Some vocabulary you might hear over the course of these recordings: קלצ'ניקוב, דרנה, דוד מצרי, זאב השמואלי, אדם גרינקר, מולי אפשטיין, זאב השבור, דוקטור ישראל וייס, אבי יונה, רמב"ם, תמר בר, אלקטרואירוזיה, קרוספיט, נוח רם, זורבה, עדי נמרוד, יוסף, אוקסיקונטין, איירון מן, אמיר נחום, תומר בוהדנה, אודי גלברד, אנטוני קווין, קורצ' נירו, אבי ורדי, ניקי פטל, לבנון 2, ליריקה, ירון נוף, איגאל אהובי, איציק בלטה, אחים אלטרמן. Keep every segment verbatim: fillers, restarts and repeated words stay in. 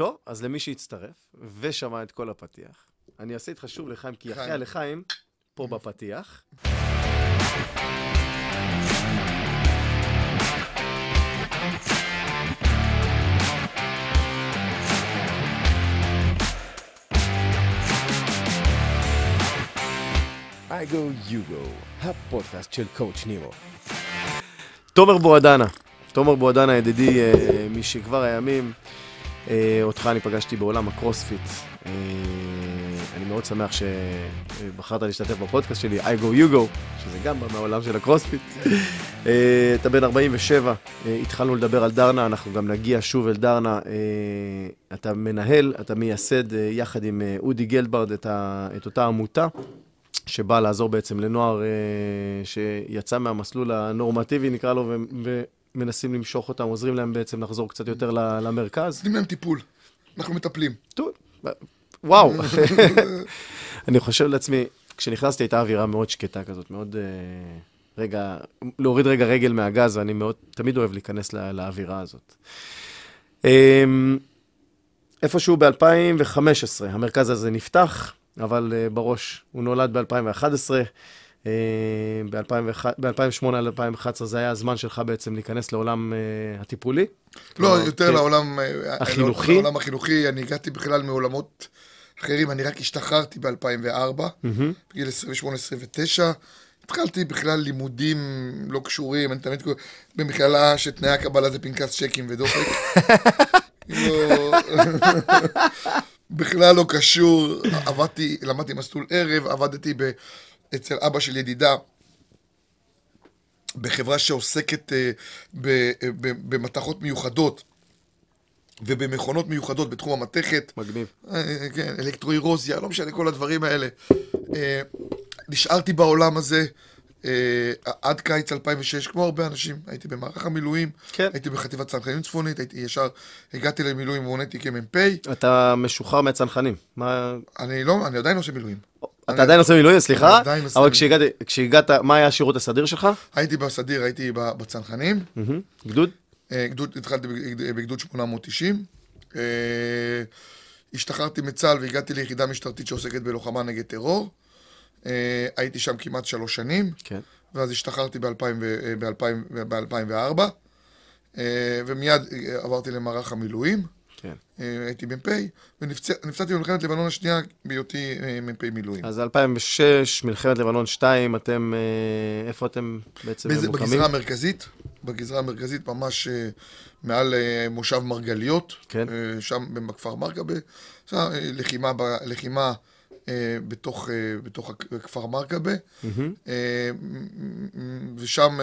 טוב, אז למי שהצטרף ושמע את כל הפתיח, אני אעשה איתך שוב לחיים, כי אחיה לחיים פה בפתיח. I go, you go, הפודקאסט של קורצ' נירו. תומר בוהדנה, תומר בוהדנה, ידידי משכבר הימים, אותך אני פגשתי בעולם הקרוספיט. אני מאוד שמח שבחרת להשתתף בפודקאסט שלי, I go, you go, שזה גם מהעולם של הקרוספיט. אתה בן ארבעים ושבע, התחלנו לדבר על דרנה, אנחנו גם נגיע שוב אל דרנה. אתה מנהל, אתה מייסד יחד עם אודי גלברד את אותה עמותה, שבא לעזור בעצם לנוער שיצא מהמסלול הנורמטיבי, נקרא לו, ומנסים למשוך אותם, עוזרים להם בעצם לחזור קצת יותר למרכז. נותנים להם טיפול, אנחנו מטפלים. וואו, אני חושב לעצמי, כשנכנסתי הייתה אווירה מאוד שקטה כזאת, מאוד רגע, להוריד רגע רגל מהגז, ואני מאוד, תמיד אוהב להיכנס לאווירה הזאת. איפשהו ב-אלפיים וחמש עשרה, המרכז הזה נפתח, אבל בראש, הוא נולד ב-אלפיים ואחת עשרה, ב-אלפיים ושמונה עד אלפיים ואחת עשרה זה היה הזמן שלך בעצם להיכנס לעולם הטיפולי? לא, יותר לעולם החינוכי, אני הגעתי בכלל מעולמות אחרים, אני רק השתחררתי ב-אלפיים וארבע, בגיל עשרים ושמונה עשרים ותשע, התחלתי בכלל לימודים לא קשורים, אני תמיד במכללה שתנאי הקבלה זה פנקס צ'קים ודופק. לא... בכלל לא קשור, עבדתי, למדתי מסלול ערב, עבדתי ב, אצל אבא של ידידה, בחברה שעוסקת אה, ב, אה, ב, במתכות מיוחדות, ובמכונות מיוחדות בתחום המתכת. מגניב. אה, כן, אלקטרואירוזיה, לא משנה כל הדברים האלה. אה, נשארתי בעולם הזה אה, עד קיץ אלפיים ושש, כמו הרבה אנשים, הייתי במערך המילואים, כן. הייתי בחטיבת צנחנים צפונית, הייתי ישר, הגעתי למילואים ומוניתי כמ"פ. אתה משוחרר מהצנחנים. מה... אני לא, אני עדיין עושה מילואים. אתה אני... עדיין עושה מילואים, סליחה? עדיין עושה אבל מילואים. אבל כשהגעת, כשהגעת, מה היה השירות הסדיר שלך? הייתי בסדיר, הייתי בצנחנים. Mm-hmm. גדוד? אה, גדוד, התחלתי בגדוד שמונה מאות תשעים. אה, השתחררתי מצה"ל והגעתי ליחידה משטרתית שעוסקת בלוחמה נגד טרור. Uh, הייתי שם כמעט שלוש שנים, כן. ואז השתחררתי ב-אלפיים וארבע, uh, ומיד עברתי למערך המילואים, כן. uh, הייתי מ"פ, ונפצעתי במלחמת לבנון השנייה בהיותי uh, מ"פ מילואים. אז אלפיים ושש, מלחמת לבנון שתיים, אתם, uh, איפה אתם בעצם מוקמים? בגזרה המרכזית, בגזרה המרכזית ממש uh, מעל uh, מושב מרגליות, כן. uh, שם בכפר מרגבה, שם uh, לחימה, ב, לחימה, בתוך, בתוך הכפר מרגבה, ושם,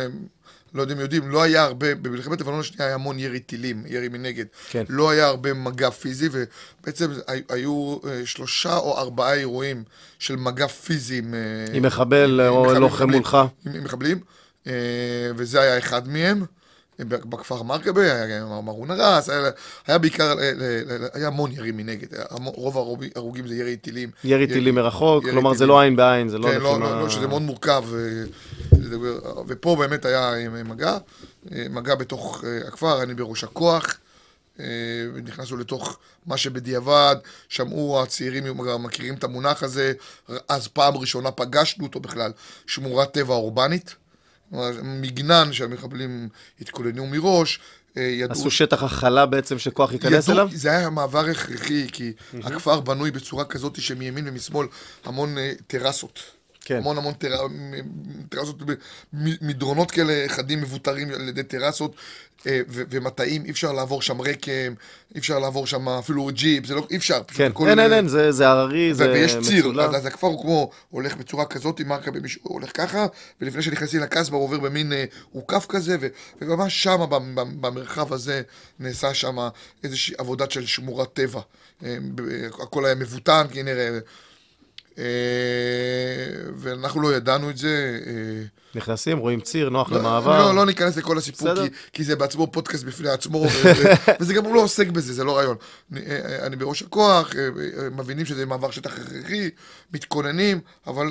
לא יודעים, יודעים, לא היה הרבה, במלחמת לבנון השנייה היה המון ירי טילים, ירי מנגד, לא היה הרבה מגע פיזי, ובעצם היו שלושה או ארבעה אירועים של מגע פיזי עם מחבל או לוחם מולך. עם מחבלים, וזה היה אחד מהם, בכפר מרגבה, היה מרון הרס, היה, היה בעיקר, היה המון ירי מנגד, רוב הרוגים זה ירי טילים. ירי טילים מרחוק, כלומר זה לא עין בעין, זה לא... כן, לא, לא, שזה מאוד מורכב, ופה באמת היה מגע, מגע בתוך הכפר, אני בראש הכוח, נכנסנו לתוך מה שבדיעבד, שמעו הצעירים מכירים את המונח הזה, אז פעם ראשונה פגשנו אותו בכלל, שמורת טבע אורבנית, מגנן שהמחבלים התכוננו מראש, ידעו... עשו שטח החלה בעצם שכוח ייכנס אליו? זה היה מעבר הכרחי, כי הכפר בנוי בצורה כזאת שמימין ומשמאל המון טרסות. המון המון טרסות, מדרונות כאלה חדים מבוטרים על ידי טרסות ומטעים, אי אפשר לעבור שם רקם, אי אפשר לעבור שם אפילו ג'יפ, זה לא, אי אפשר. כן, אין, אין, אין, זה הררי, זה מצולה. ויש ציר, אז הכפר הוא כמו הולך בצורה כזאת, עם מרקה במישהו הולך ככה, ולפני שנכנסים לקסבר עובר במין עוקף כזה, וממש שם, במרחב הזה, נעשה שם איזושהי עבודת של שמורת טבע. הכל היה מבוטן, כנראה. ואנחנו לא ידענו את זה. נכנסים, רואים ציר, נוח למעבר. לא, לא ניכנס לכל הסיפור, כי זה בעצמו פודקאסט בפני עצמו, וזה גם לא עוסק בזה, זה לא רעיון. אני בראש הכוח, מבינים שזה מעבר שטח הכרחי, מתכוננים, אבל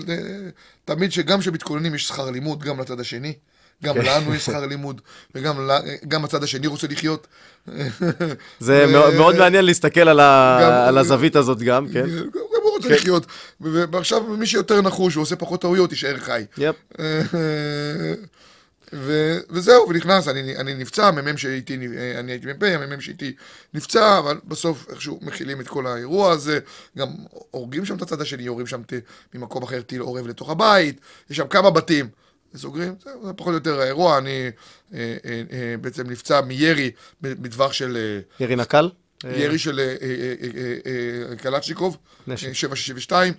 תמיד שגם שמתכוננים יש שכר לימוד, גם לצד השני. גם לנו יש שכר לימוד, וגם הצד השני רוצה לחיות. זה מאוד מעניין להסתכל על הזווית הזאת גם, כן? גם הוא רוצה לחיות, ועכשיו מי שיותר נחוש ועושה פחות טעויות יישאר חי. וזהו, ונכנס, אני נפצע, המ"מ שאיתי, אני הייתי מ"פ, המ"מ שאיתי נפצע, אבל בסוף איכשהו מכילים את כל האירוע הזה, גם הורגים שם את הצד השני, יורים שם ממקום אחר טיל עורב לתוך הבית, יש שם כמה בתים. סוגרים, זה פחות או יותר האירוע, אני בעצם נפצע מירי בדבר של... ירי נקל? ירי של קלצ'ניקוב, שבע שישים ושתיים,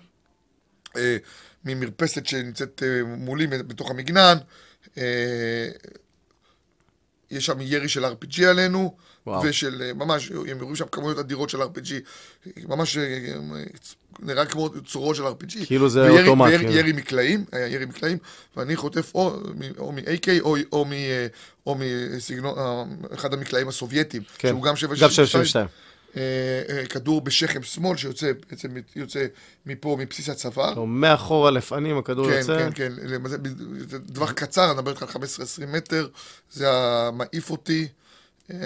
ממרפסת שנמצאת מולי בתוך המגנן, יש שם ירי של אר פי ג'י עלינו, ושל ממש, הם יורים שם כמויות אדירות של אר פי ג'י, ממש נראה כמו צורות של אר פי ג'י. כאילו זה אוטומט. וירי מקלעים, היה ירי מקלעים, ואני חוטף או מ-איי קיי או מסגנון, אחד המקלעים הסובייטים, שהוא גם שבע שבעים ושתיים. כדור בשכם שמאל שיוצא מפה, מבסיס הצוואר. מאחורה לפנים הכדור יוצא. כן, כן, כן. דבר קצר, אני מדבר איתך על חמש עשרה עד עשרים מטר, זה מעיף אותי.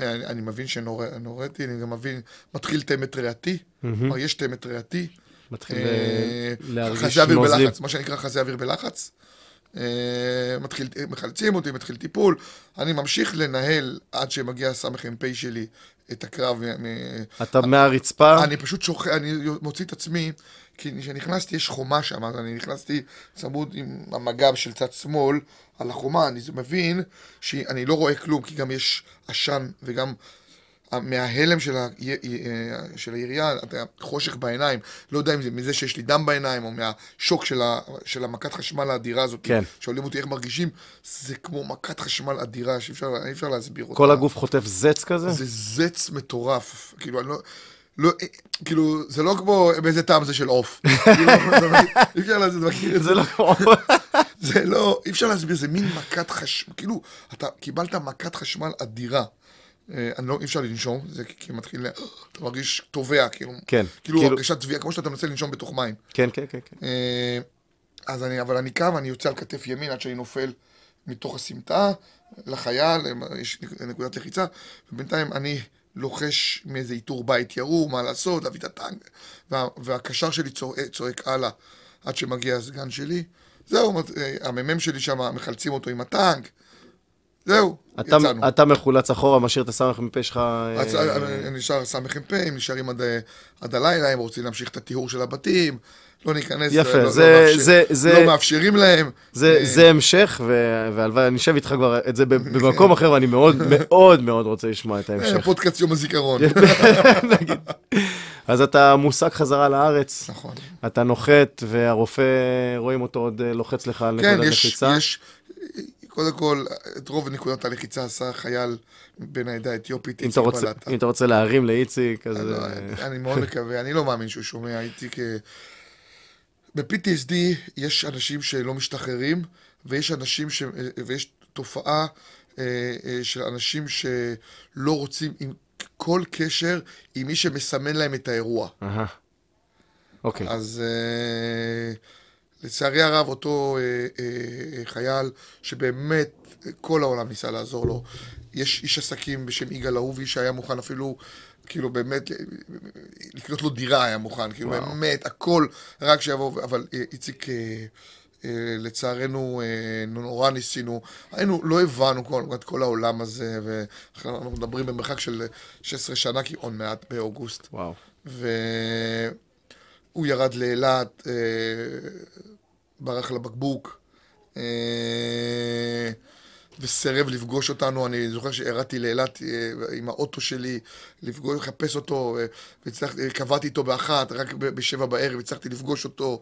אני מבין שנורתי, אני גם מבין, מתחיל תמת ריאתי, כלומר יש תמת ריאתי, מתחיל להרגיש נוזלים, מה שנקרא חזה אוויר בלחץ, מחלצים אותי, מתחיל טיפול, אני ממשיך לנהל עד שמגיע סמ"פ שלי את הקרב. אתה מהרצפה? אני פשוט שוכח, אני מוציא את עצמי, כי כשנכנסתי יש חומה שם, אז אני נכנסתי צמוד עם המגב של צד שמאל על החומה, אני מבין שאני לא רואה כלום, כי גם יש עשן וגם מההלם של, ה... של הירייה, חושך בעיניים, לא יודע אם זה מזה שיש לי דם בעיניים, או מהשוק של, ה... של המכת חשמל האדירה הזאת, כן. שואלים אותי איך מרגישים, זה כמו מכת חשמל אדירה, שאי אפשר להסביר אותה. כל הגוף חוטף זץ כזה? זה זץ מטורף, כאילו אני לא... לא, כאילו, זה לא כמו באיזה טעם זה של עוף. אי אפשר להסביר את זה. זה לא כמו עוף. זה לא, אי אפשר להסביר, זה מין מכת חשמל, כאילו, אתה קיבלת מכת חשמל אדירה. אי אפשר לנשום, זה כי מתחיל, אתה מרגיש טובע, כאילו הרגשת טביעה, כמו שאתה מנסה לנשום בתוך מים. כן, כן, כן. אז אני, אבל אני קם, אני יוצא על כתף ימין עד שאני נופל מתוך הסמטה, לחייל, יש נקודת לחיצה, ובינתיים אני... לוחש מאיזה איתור בית ירו, מה לעשות, להביא את הטנק, וה, והקשר שלי צועק, צועק הלאה, עד שמגיע הסגן שלי, זהו, המ"מ שלי שם, מחלצים אותו עם הטנק, זהו, אתה, יצאנו. אתה מחולץ אחורה, משאיר את הסמ"פ שלך... נשאר הסמ"פ, הם נשארים עד, עד הלילה, הם רוצים להמשיך את הטיהור של הבתים, לא ניכנס, יפה, לא, זה, לא, מאפשר, זה, זה, לא מאפשרים להם. זה, אה... זה המשך, והלוואי, אני אשב איתך כבר את זה במקום אחר, ואני מאוד מאוד מאוד רוצה לשמוע את ההמשך. פודקאסט יום הזיכרון. נגיד. אז אתה מושג חזרה לארץ. נכון. אתה נוחת, והרופא, רואים אותו עוד לוחץ לך על נקודת הלחיצה. כן, יש, יש, קודם כל, את רוב נקודת הלחיצה עשה חייל בין העדה האתיופית, איציק בלטה. אם אתה רוצה להרים לאיציק, אז... אני מאוד מקווה, אני לא מאמין שהוא שומע איציק... ב-פי טי אס די יש אנשים שלא משתחררים, ויש אנשים ש... ויש תופעה של אנשים שלא רוצים עם כל קשר עם מי שמסמן להם את האירוע. אהה. אוקיי. אז לצערי הרב, אותו חייל שבאמת כל העולם ניסה לעזור לו, יש איש עסקים בשם איגאל אהובי שהיה מוכן אפילו... כאילו באמת, לקנות לו דירה היה מוכן, כאילו וואו. באמת, הכל רק שיבוא, אבל איציק, אה, אה, לצערנו, אה, נורא ניסינו, היינו, לא הבנו כל, כל העולם הזה, ואנחנו מדברים במרחק של שש עשרה שנה, כי עוד מעט באוגוסט. וואו. והוא ירד לאילת, אה, ברח לבקבוק, אה, וסרב לפגוש אותנו, אני זוכר שהרדתי לאילת עם האוטו שלי, לפגוש, לחפש אותו, וקבעתי איתו באחת, רק בשבע בערב, הצלחתי לפגוש אותו,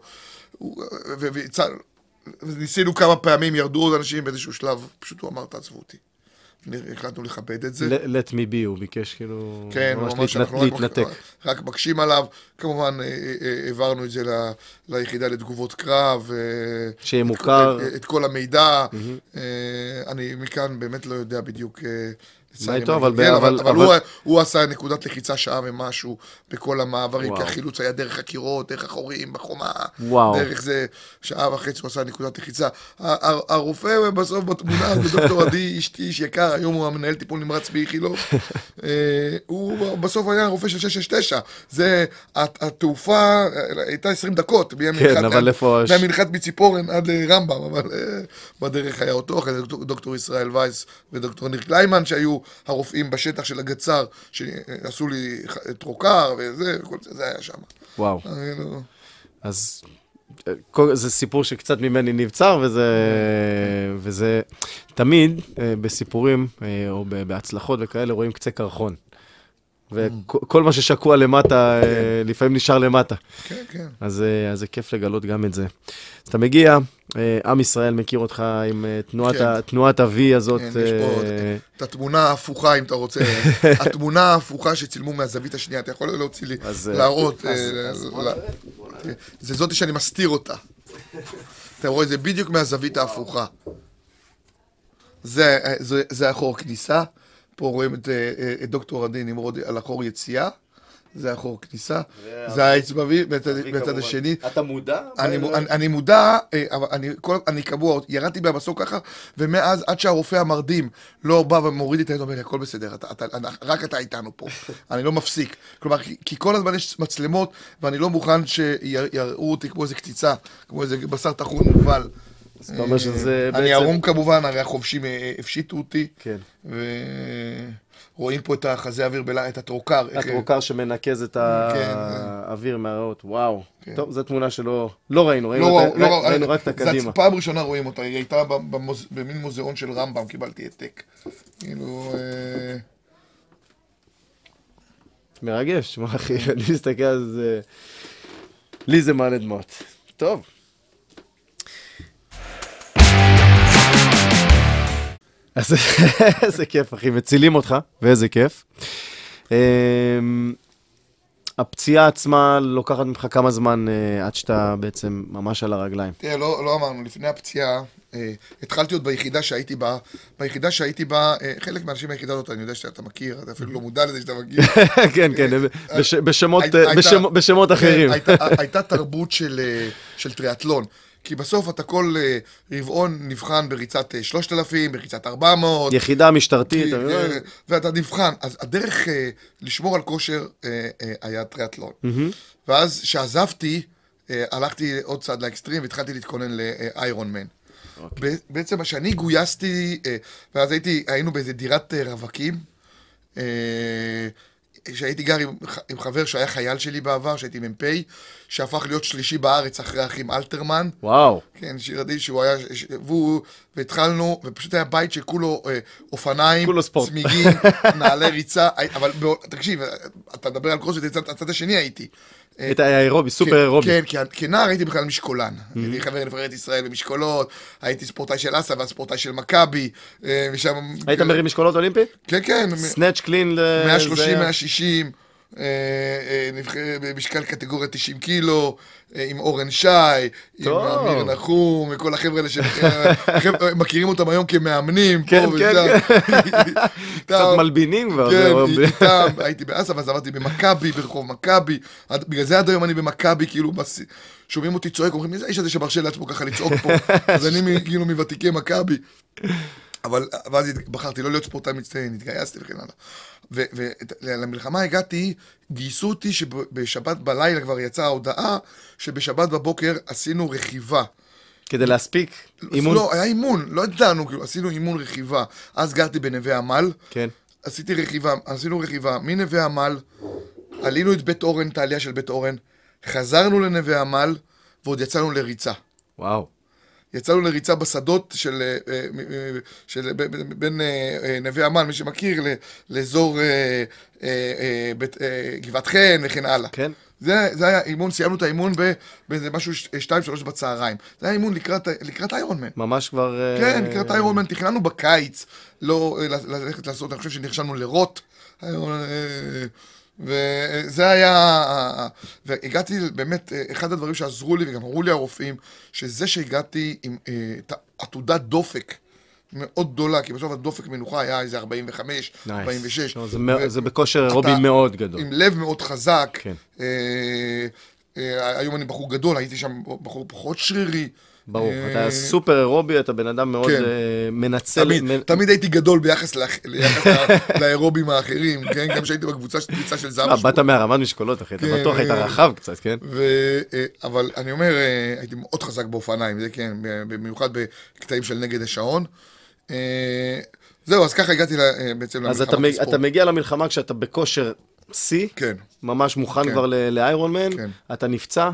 וניסינו כמה פעמים, ירדו עוד אנשים באיזשהו שלב, פשוט הוא אמר, תעזבו אותי. החלטנו לכבד את זה. Let me be, הוא ביקש כאילו... כן, ממש להתנתק. רק מקשים עליו. כמובן, העברנו את זה ליחידה לתגובות קרב. שיהיה מוכר. את כל המידע. אני מכאן באמת לא יודע בדיוק איתו, אבל, כן, אבל, אבל, אבל הוא, הוא עשה נקודת לחיצה שעה ממשהו בכל המעברים, כי החילוץ היה דרך הקירות, דרך החורים, בחומה, וואו. דרך זה שעה וחצי הוא עשה נקודת לחיצה. הרופא בסוף בתמונה, דוקטור עדי, אשתי, איש יקר, היום הוא המנהל טיפול נמרץ באיכילוב, הוא בסוף היה רופא של שש שש תשע, זה התעופה הייתה עשרים דקות, מהמנחת מציפורן עד לרמב"ם, אבל בדרך היה אותו, אחרי דוקטור ישראל וייס ודוקטור ניר קליימן, שהיו הרופאים בשטח של הגצר, שעשו לי תרוקר וזה, וכל זה, זה היה שם. וואו. אז זה סיפור שקצת ממני נבצר, וזה תמיד בסיפורים או בהצלחות וכאלה רואים קצה קרחון. וכל מה ששקוע למטה, לפעמים נשאר למטה. כן, כן. אז זה כיף לגלות גם את זה. אז אתה מגיע, עם ישראל מכיר אותך עם תנועת ה-V הזאת. כן, יש פה את התמונה ההפוכה, אם אתה רוצה. התמונה ההפוכה שצילמו מהזווית השנייה, אתה יכול להוציא לי, להראות. זה זאת שאני מסתיר אותה. אתה רואה, זה בדיוק מהזווית ההפוכה. זה אחור כניסה. פה רואים את, את דוקטור עדי נמרוד על אחור יציאה, זה אחור כניסה, זה האצבע בצד השני. אתה מודע? אני, אני, אני מודע, אבל אני, כל, אני קבוע, ירדתי במסוק ככה, ומאז עד שהרופא המרדים לא בא ומוריד את היד, אומר, הכל בסדר, אתה, אתה, רק אתה איתנו פה, אני לא מפסיק. כלומר, כי כל הזמן יש מצלמות, ואני לא מוכן שיראו אותי כמו איזה קציצה, כמו איזה בשר תחון מובל. אז אתה אומר שזה בעצם... אני ארום כמובן, הרי החובשים הפשיטו אותי. כן. ורואים פה את החזה אוויר, את הטרוקר. הטרוקר שמנקז את האוויר מהראות, וואו. טוב, זו תמונה שלא ראינו, ראינו רק את הקדימה. פעם ראשונה רואים אותה, היא הייתה במין מוזיאון של רמב"ם, קיבלתי עתק. כאילו... מרגש, מה אחי, אני מסתכל על זה... לי זה מעלה דמעות. טוב. אז איזה כיף, אחי, מצילים אותך, ואיזה כיף. הפציעה עצמה לוקחת ממך כמה זמן עד שאתה בעצם ממש על הרגליים? תראה, לא אמרנו, לפני הפציעה, התחלתי עוד ביחידה שהייתי בה, ביחידה שהייתי בה, חלק מהאנשים מהיחידה הזאת, אני יודע שאתה מכיר, אתה אפילו לא מודע לזה שאתה מכיר. כן, כן, בשמות אחרים. הייתה תרבות של טריאטלון. כי בסוף אתה כל רבעון נבחן בריצת שלושת אלפים, בריצת ארבע מאות. יחידה משטרתית. ואתה נבחן. אז הדרך לשמור על כושר היה טריאטלון. ואז שעזבתי, הלכתי עוד צעד לאקסטרים והתחלתי להתכונן לאיירון מן. בעצם שאני גויסתי, ואז היינו באיזה דירת רווקים, שהייתי גר עם, עם חבר שהיה חייל שלי בעבר, שהייתי מ"פ, שהפך להיות שלישי בארץ אחרי אחים אלטרמן. וואו. כן, שירדי שהוא היה, ש... והוא, והתחלנו, ופשוט היה בית שכולו אה, אופניים, כולו ספורט. צמיגים, נעלי ריצה, אבל תקשיב, אתה מדבר על קרוספיט, הצד השני הייתי. היית אירובי, סופר אירובי. כן, כנער הייתי בכלל משקולן. הייתי חבר נבחרת ישראל במשקולות, הייתי ספורטאי של אסא והספורטאי של מכבי, משם... היית מרים משקולות אולימפי? כן, כן. סנאץ' קלין... מאה שלושים, מאה שישים, במשקל קטגוריה תשעים קילו, עם אורן שי, עם אמיר נחום, וכל החבר'ה שמכירים אותם היום כמאמנים. כן, כן. קצת מלבינים. כן, איתם, הייתי באסף, אז עבדתי במכבי, ברחוב מכבי. בגלל זה עד היום אני במכבי, כאילו, שומעים אותי צועק, אומרים, מי זה האיש הזה שמרשה לעצמו ככה לצעוק פה? אז אני כאילו מוותיקי מכבי. אבל אז בחרתי לא להיות ספורטאי מצטיין, התגייסתי וכן הלאה. ולמלחמה הגעתי, גייסו אותי שבשבת בלילה כבר יצאה ההודעה, שבשבת בבוקר עשינו רכיבה. כדי להספיק? אימון? לא, היה אימון, לא ידענו, כאילו, עשינו אימון רכיבה. אז גרתי בנווה עמל, כן. עשיתי רכיבה, עשינו רכיבה מנווה עמל, עלינו את בית אורן, תעליה של בית אורן, חזרנו לנווה עמל, ועוד יצאנו לריצה. וואו. יצאנו לריצה בשדות של, של בין נווה אמן, מי שמכיר, לאזור גבעת חן וכן הלאה. כן. זה, זה היה אימון, סיימנו את האימון באיזה משהו שתיים שלוש בצהריים. זה היה אימון לקראת, לקראת איירון מן. ממש כבר... כן, לקראת איירון מן. תכננו בקיץ, לא ללכת לעשות, אני חושב שנכשלנו לרוט. וזה היה, והגעתי באמת, אחד הדברים שעזרו לי, וגם אמרו לי הרופאים, שזה שהגעתי עם עתודת דופק מאוד גדולה, כי בסוף הדופק מנוחה היה איזה ארבעים וחמש, nice. ארבעים ושש. No, זה, ו... זה בכושר אירובי מאוד גדול. עם לב מאוד חזק. כן. אה, אה, היום אני בחור גדול, הייתי שם בחור פחות שרירי. ברור, אה... אתה סופר אירובי, אתה בן אדם מאוד כן. אה, מנצל. תמיד, מנ... תמיד הייתי גדול ביחס, לה... ליחס לאירובים האחרים, כן? גם שהייתי בקבוצה של, של זאב השבור. באת מהרמת משקולות, אחי, אתה כן, בטוח היית רחב קצת, כן? ו... אבל אני אומר, הייתי מאוד חזק באופניים, זה כן, במיוחד בקטעים של נגד השעון. זהו, אז ככה הגעתי בעצם למלחמה בספורט. אז אתה מגיע למלחמה כשאתה בכושר סי, ממש מוכן כבר לאיירון מן, אתה נפצע,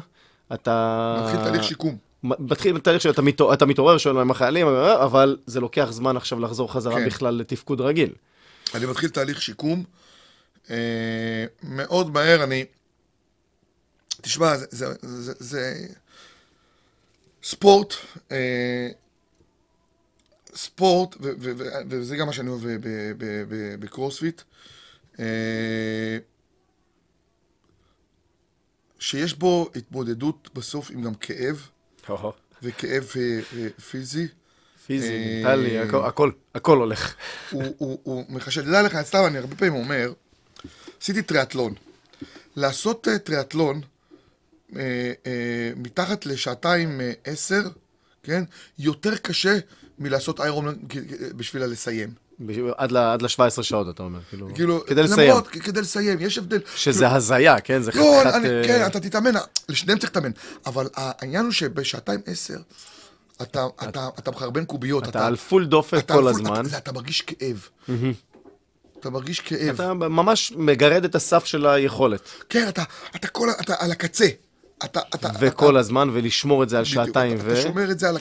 אתה... מתחיל תהליך שיקום. מתחיל תהליך שאתה מתעורר, שואל מהם החיילים, אבל זה לוקח זמן עכשיו לחזור חזרה בכלל לתפקוד רגיל. אני מתחיל תהליך שיקום, מאוד מהר אני... תשמע, זה... ספורט... ספורט, ו- ו- ו- וזה גם מה שאני אוהב בקרוספיט, שיש בו התמודדות בסוף עם גם כאב, וכאב פיזי. פיזי, מנטלי, הכל, הכל הולך. הוא מחשב, תדע לך, סתם, אני הרבה פעמים אומר, עשיתי טריאטלון. לעשות טריאטלון מתחת לשעתיים עשר, כן, יותר קשה מלעשות איירון בשבילה לסיים. עד ל-שבע עשרה שעות, אתה אומר. כדי לסיים. כדי לסיים, יש הבדל. שזה הזיה, כן? זה חתכת... כן, אתה תתאמן, לשניהם צריך לתאמן. אבל העניין הוא שבשעתיים עשר, אתה מחרבן קוביות. אתה על פול דופק כל הזמן. אתה מרגיש כאב. אתה מרגיש כאב. אתה ממש מגרד את הסף של היכולת. כן, אתה כל... אתה על הקצה. אתה, אתה, וכל אתה, הזמן, ולשמור את זה על שעתיים. אתה, ו... אתה שומר את זה על,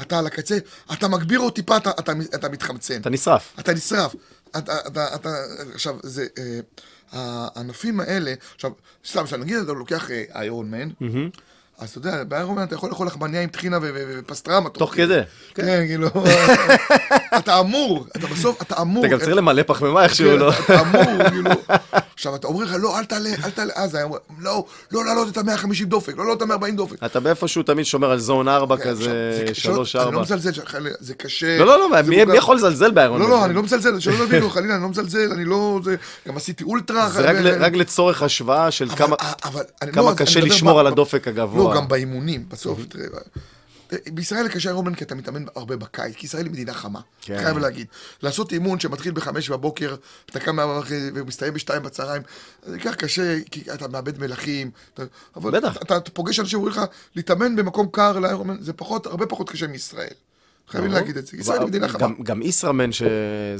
אתה על הקצה, אתה מגביר או טיפה, אתה, אתה, אתה מתחמצן. אתה נשרף. אתה נשרף. אתה, אתה, אתה, עכשיו, זה, אה, הענפים האלה, עכשיו, סתם, נגיד, אתה לוקח איירון מן, mm-hmm. אז אתה יודע, באיירון מן אתה יכול לאכול לחמניה עם טחינה ופסטרמה. תוך כדי. כן, כאילו, אתה אמור, אתה בסוף, אתה אמור. אתה גם צריך למלא פחמימה איכשהו, לא? אתה אמור, כאילו. עכשיו, אתה אומר לך, לא, אל תעלה, אל תעלה. אז היה אומר, לא, לא לעלות את ה-מאה וחמישים דופק, לא לעלות את ה-מאה וארבעים דופק. אתה באיפשהו תמיד שומר על זון ארבע כזה, שלוש ארבע. אני לא מזלזל, זה קשה. לא, לא, לא, מי יכול לזלזל באיירון? לא, לא, אני לא מזלזל, שלא נבינו, חלילה, אני לא מזלזל, אני לא, גם עשיתי אולטרה. זה רק לצורך השוואה של כמה קשה לשמור על הדופק הגבוה. לא, גם באימונים, בסוף. בישראל קשה אירון מן, כי אתה מתאמן הרבה בקיץ, כי ישראל היא מדינה חמה. כן. חייב להגיד. לעשות אימון שמתחיל בחמש בבוקר, אתה קם ומסתיים בשתיים בצהריים, זה כך קשה, כי אתה מאבד מלחים. אתה, אבל בטח. אתה, אתה פוגש אנשים ואומרים לך, להתאמן במקום קר לאירון מן, זה פחות, הרבה פחות קשה מישראל. חייבים להגיד את זה, ישראל היא מדינה חמה. גם ישראמן ש...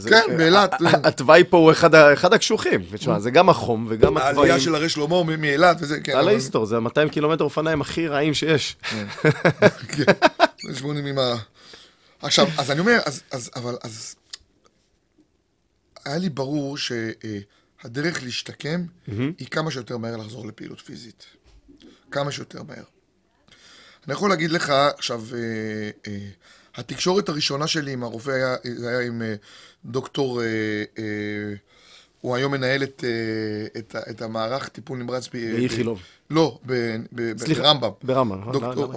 כן, באילת. התוואי פה הוא אחד הקשוחים, זה גם החום וגם התוואי... העלייה של הרי שלמה מאילת וזה, כן. על ההיסטור, זה מאתיים קילומטר אופניים הכי רעים שיש. כן, שמונים עם ה... עכשיו, אז אני אומר, אבל אז... היה לי ברור שהדרך להשתקם היא כמה שיותר מהר לחזור לפעילות פיזית. כמה שיותר מהר. אני יכול להגיד לך, עכשיו... התקשורת הראשונה שלי עם הרופא היה, היה עם דוקטור, אה, אה, הוא היום מנהל את, אה, את, את המערך טיפול נמרץ. באיכילוב. לא, ברמב"ם. ברמב"ם. דוקטור,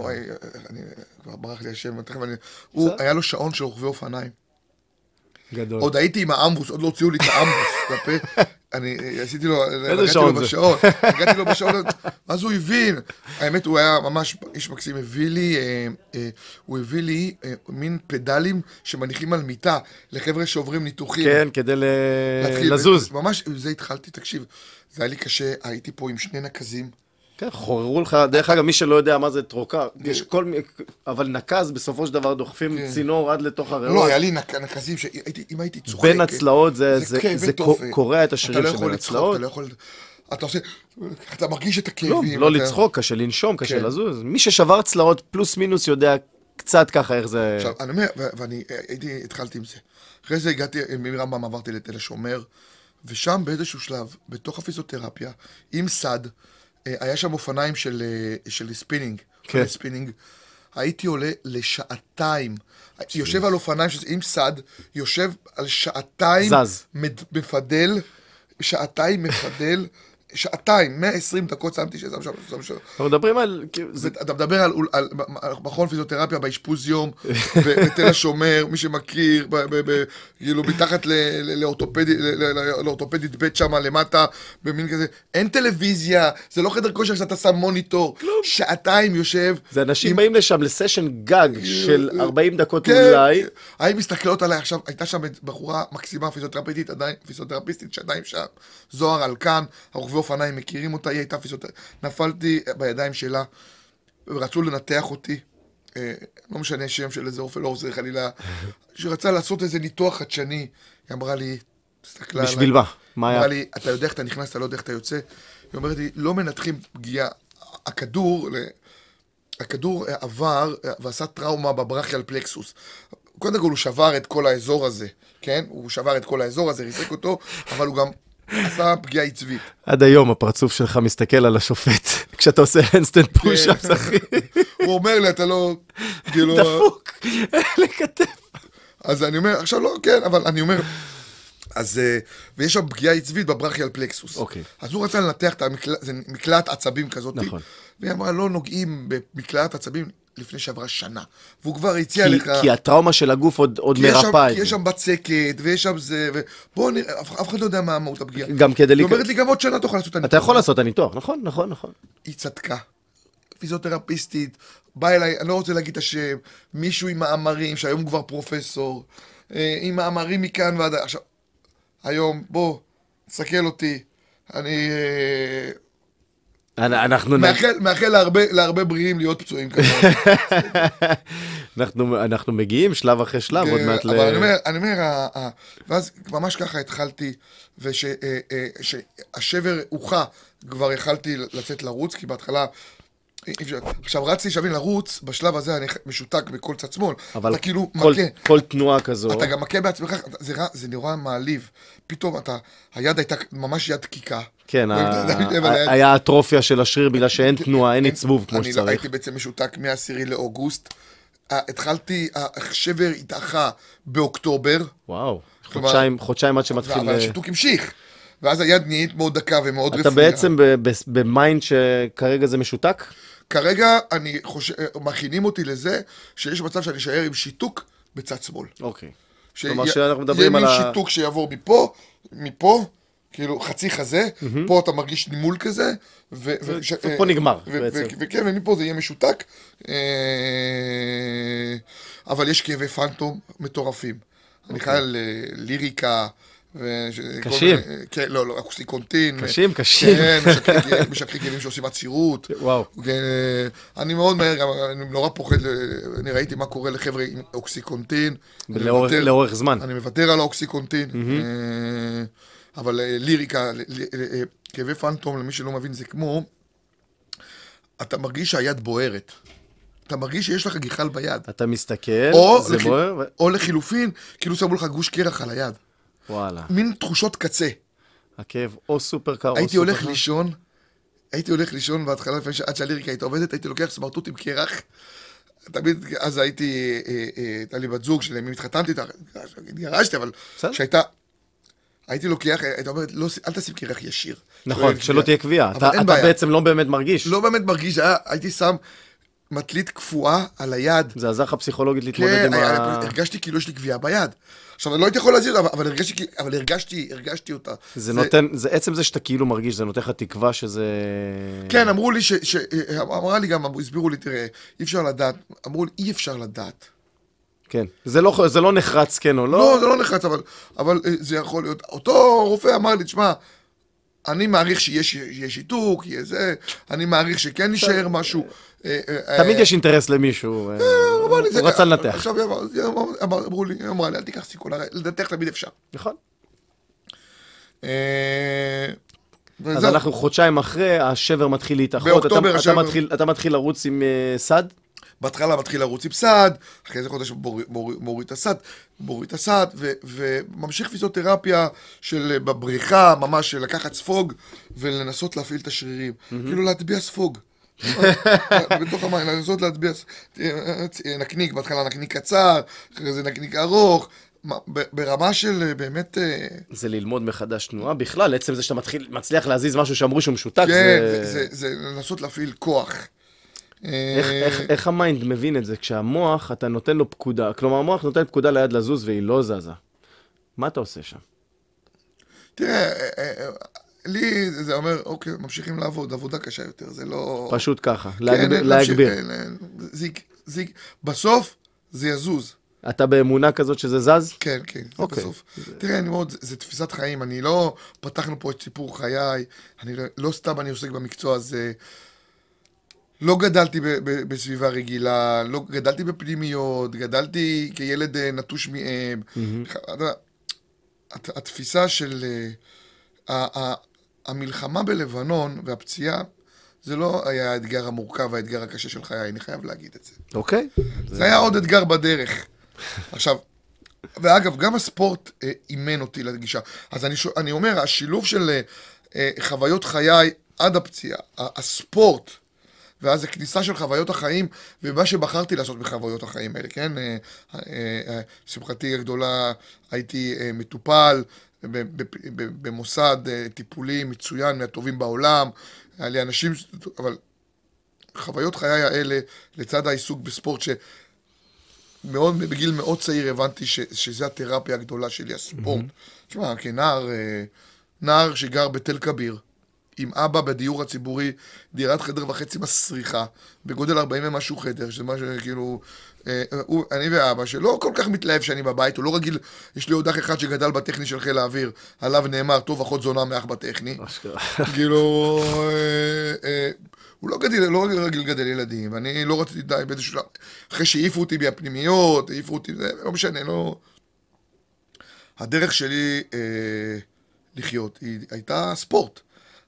כבר ברח לי השם, הוא היה לו שעון של רוכבי אופניים. גדול. עוד הייתי עם האמבוס, עוד לא הוציאו לי את האמבוס. אני עשיתי לו, נגעתי לו בשעון. נגעתי לו בשעון, אז הוא הבין. האמת, הוא היה ממש איש מקסים, הביא לי, הוא הביא לי מין פדלים שמניחים על מיטה לחבר'ה שעוברים ניתוחים. כן, כדי לזוז. ממש, זה התחלתי, תקשיב, זה היה לי קשה, הייתי פה עם שני נקזים. כן, חוררו לך, דרך אגב, מי שלא יודע מה זה טרוקה, יש כל מיני, אבל נקז בסופו של דבר דוחפים צינור עד לתוך הריאות. לא, היה לי נקזים שאם הייתי צוחק... בין הצלעות זה קורע את השרירים שבין הצלעות. אתה לא יכול לצחוק, אתה עושה, אתה מרגיש את הכאבים. לא לצחוק, קשה לנשום, קשה לזוז. מי ששבר צלעות פלוס מינוס יודע קצת ככה איך זה... עכשיו, אני אומר, ואני התחלתי עם זה. אחרי זה הגעתי, מרמב"ם עברתי לתל השומר, ושם באיזשהו שלב, בתוך הפיזיותרפיה, עם סד, היה שם אופניים של, של ספינינג, כן. ספינינג. הייתי עולה לשעתיים, יושב על אופניים עם סד, יושב על שעתיים, זז. מפדל, שעתיים מפדל, שעתיים, מאה ועשרים דקות שמתי שזם שם, שזם שם. אנחנו מדברים על... אתה מדבר על מכון פיזיותרפיה באשפוז יום, בתל השומר, מי שמכיר, כאילו מתחת לאורתופדית בית שם למטה, במין כזה, אין טלוויזיה, זה לא חדר כושר שאתה שם מוניטור, שעתיים יושב... זה אנשים באים לשם לסשן גג של ארבעים דקות אולי. האם מסתכלות עליי עכשיו, הייתה שם בחורה מקסימה פיזיותרפיסטית, עדיין פיזיותרפיסטית שעדיין שם, זוהר על כאן, הרוכבי אופניים מכירים אותה, היא הייתה פיזיותרפיסטית, נפלתי בידיים שלה, רצו לנתח אותי, אה, לא משנה שם של איזה אופן, לא עוזר חלילה, שרצה לעשות איזה ניתוח חדשני, היא אמרה לי, תסתכלה עליי. בשביל מה? מה היה? אמרה לי, אתה יודע איך אתה נכנס, אתה לא יודע איך אתה יוצא. היא אומרת לי, לא מנתחים פגיעה, הכדור, הכדור עבר ועשה טראומה בברכיאל פלקסוס. קודם כל הוא שבר את כל האזור הזה, כן? הוא שבר את כל האזור הזה, ריסק אותו, אבל הוא גם... עשה פגיעה עצבית. עד היום הפרצוף שלך מסתכל על השופט, כשאתה עושה אינסטנט פוש-אפ, אחי. הוא אומר לי, אתה לא... דפוק, לכתף. אז אני אומר, עכשיו לא, כן, אבל אני אומר, אז, ויש שם פגיעה עצבית בברכיאל פלקסוס. אוקיי. אז הוא רצה לנתח את המקלעת עצבים כזאת. נכון. והיא אמרה, לא נוגעים במקלעת עצבים לפני שעברה שנה. והוא כבר הציע לך... כי הטראומה של הגוף עוד מרפא. כי יש שם בצקת, ויש שם זה, ובואו נראה, אף אחד לא יודע מה מהות הפגיעה. גם כדי... היא אומרת לי, גם עוד שנה תוכל לעשות את הניתוח. אתה יכול לעשות את הניתוח, נכון, נכון, נכון. היא צדקה. פיזיותרפיסטית, בא אליי, אני לא רוצה להגיד את השם, מישהו עם מאמרים, שהיום הוא כבר פרופסור, עם מאמרים מכאן ועד... עכשיו, היום, בוא, תסתכל אותי, אני... אנחנו מאחל להרבה בריאים להיות פצועים כמובן. אנחנו מגיעים שלב אחרי שלב עוד מעט ל... אבל אני אומר, ואז ממש ככה התחלתי, ושהשבר הוכה כבר יכלתי לצאת לרוץ, כי בהתחלה... עכשיו רצתי שבין לרוץ, בשלב הזה אני משותק בכל צד שמאל. אבל כל תנועה כזו... אתה גם מכה בעצמך, זה נורא מעליב. פתאום אתה, היד הייתה ממש יד קיקה. כן, היה אטרופיה של השריר בגלל שאין תנועה, אין עצבוב כמו שצריך. אני הייתי בעצם משותק מהעשירי לאוגוסט. התחלתי, השבר התאחה באוקטובר. וואו, חודשיים עד שמתחיל... אבל השיתוק המשיך. ואז היד נהיית מאוד דקה ומאוד רפויה. אתה בעצם במיינד שכרגע זה משותק? כרגע אני חושב, מכינים אותי לזה שיש מצב שאני אשאר עם שיתוק בצד שמאל. אוקיי. כלומר שאנחנו מדברים על ה... יהיה מין שיתוק שיעבור מפה, מפה, כאילו חצי חזה, פה אתה מרגיש נימול כזה, ו... פה נגמר בעצם. וכן, ומפה זה יהיה משותק, אבל יש כאבי פנטום מטורפים. אני חייל ליריקה... קשים. כן, לא, לא, אקוסטיקונטין. קשים, קשים. כן, משקרי גלים שעושים עצירות. וואו. אני מאוד מהר, אני נורא פוחד, אני ראיתי מה קורה לחבר'ה עם אוקסיקונטין. לאורך זמן. אני מוותר על האוקסיקונטין. אבל ליריקה, כאבי פנטום, למי שלא מבין, זה כמו, אתה מרגיש שהיד בוערת. אתה מרגיש שיש לך גיחל ביד. אתה מסתכל, זה בוער. או לחילופין, כאילו שמו לך גוש קרח על היד. וואלה. מין תחושות קצה. הכאב או סופר קר או סופר קר. הייתי הולך לישון, הייתי הולך לישון בהתחלה, לפני שעד שהליריקה הייתה עובדת, הייתי לוקח סמרטוט עם קרח. תמיד, אז הייתי, הייתה לי בת זוג שלי, מי מתחתנתי איתה, גרשתי, אבל שהייתה, הייתי לוקח, הייתה אומרת, אל תשים קרח ישיר. נכון, שלא תהיה קביעה. אתה בעצם לא באמת מרגיש. לא באמת מרגיש, הייתי שם... מטלית קפואה על היד. זה עזר לך פסיכולוגית להתמודד עם ה... כן, הרגשתי כאילו יש לי קביעה ביד. עכשיו, אני לא הייתי יכול להזיר אותה, אבל הרגשתי, הרגשתי אותה. זה נותן, עצם זה שאתה כאילו מרגיש, זה נותן לך תקווה שזה... כן, אמרו לי, אמרה לי גם, הסבירו לי, תראה, אי אפשר לדעת, אמרו לי, אי אפשר לדעת. כן, זה לא נחרץ, כן או לא? לא, זה לא נחרץ, אבל זה יכול להיות... אותו רופא אמר לי, תשמע, אני מעריך שיש שיתוק, יהיה זה, אני מעריך שכן נשאר משהו. תמיד יש אינטרס למישהו, הוא רצה לנתח. עכשיו אמרו לי, אמרה לי, אל תיקח סיכון, לנתח תמיד אפשר. נכון. אז אנחנו חודשיים אחרי, השבר מתחיל להתאחות, אתה מתחיל לרוץ עם סד? בהתחלה מתחיל לרוץ עם סד, אחרי זה חודש מוריד את הסד, מוריד את הסד, וממשיך פיזיותרפיה של בבריחה, ממש לקחת ספוג, ולנסות להפעיל את השרירים. כאילו להטביע ספוג. בתוך המים, לנסות להטביע... נקניק, בהתחלה נקניק קצר, אחרי זה נקניק ארוך, ברמה של באמת... זה ללמוד מחדש תנועה בכלל, עצם זה שאתה מתחיל, מצליח להזיז משהו שאמרו שהוא משותק. כן, זה... זה, זה, זה לנסות להפעיל כוח. איך, איך, איך המיינד מבין את זה? כשהמוח, אתה נותן לו פקודה, כלומר המוח נותן פקודה ליד לזוז והיא לא זזה. מה אתה עושה שם? תראה, לי זה אומר, אוקיי, ממשיכים לעבוד, עבודה קשה יותר, זה לא... פשוט ככה, להגביר. בסוף זה יזוז. אתה באמונה כזאת שזה זז? כן, כן, זה בסוף. תראה, אני מאוד, זה תפיסת חיים, אני לא... פתחנו פה את סיפור חיי, אני לא סתם אני עוסק במקצוע הזה, לא גדלתי בסביבה רגילה, לא גדלתי בפנימיות, גדלתי כילד נטוש מאם. התפיסה של... המלחמה בלבנון והפציעה, זה לא היה האתגר המורכב, האתגר הקשה של חיי, אני חייב להגיד את זה. אוקיי. זה היה עוד אתגר בדרך. עכשיו, ואגב, גם הספורט אימן אותי לגישה. אז אני אומר, השילוב של חוויות חיי עד הפציעה, הספורט, ואז הכניסה של חוויות החיים, ומה שבחרתי לעשות בחוויות החיים האלה, כן? שמחתי הגדולה, הייתי מטופל, במוסד טיפולי מצוין מהטובים בעולם, היה לי אנשים, אבל חוויות חיי האלה, לצד העיסוק בספורט, שמאוד, בגיל מאוד צעיר הבנתי ש, שזה התרפיה הגדולה שלי, הספורט. Mm-hmm. תשמע, כנער, נער שגר בתל כביר, עם אבא בדיור הציבורי, דירת חדר וחצי מסריחה, בגודל ארבעים ומשהו חדר, שזה מה שכאילו... הוא, אני ואבא שלא כל כך מתלהב שאני בבית, הוא לא רגיל, יש לי עוד אח אחד שגדל בטכני של חיל האוויר, עליו נאמר, טוב, אחות זונה מאח בטכני. כאילו, הוא לא גדיל, לא רגיל גדל ילדים, אני לא רציתי די באיזשהו... אחרי שהעיפו אותי מהפנימיות, העיפו אותי, לא משנה, לא... הדרך שלי לחיות הייתה ספורט.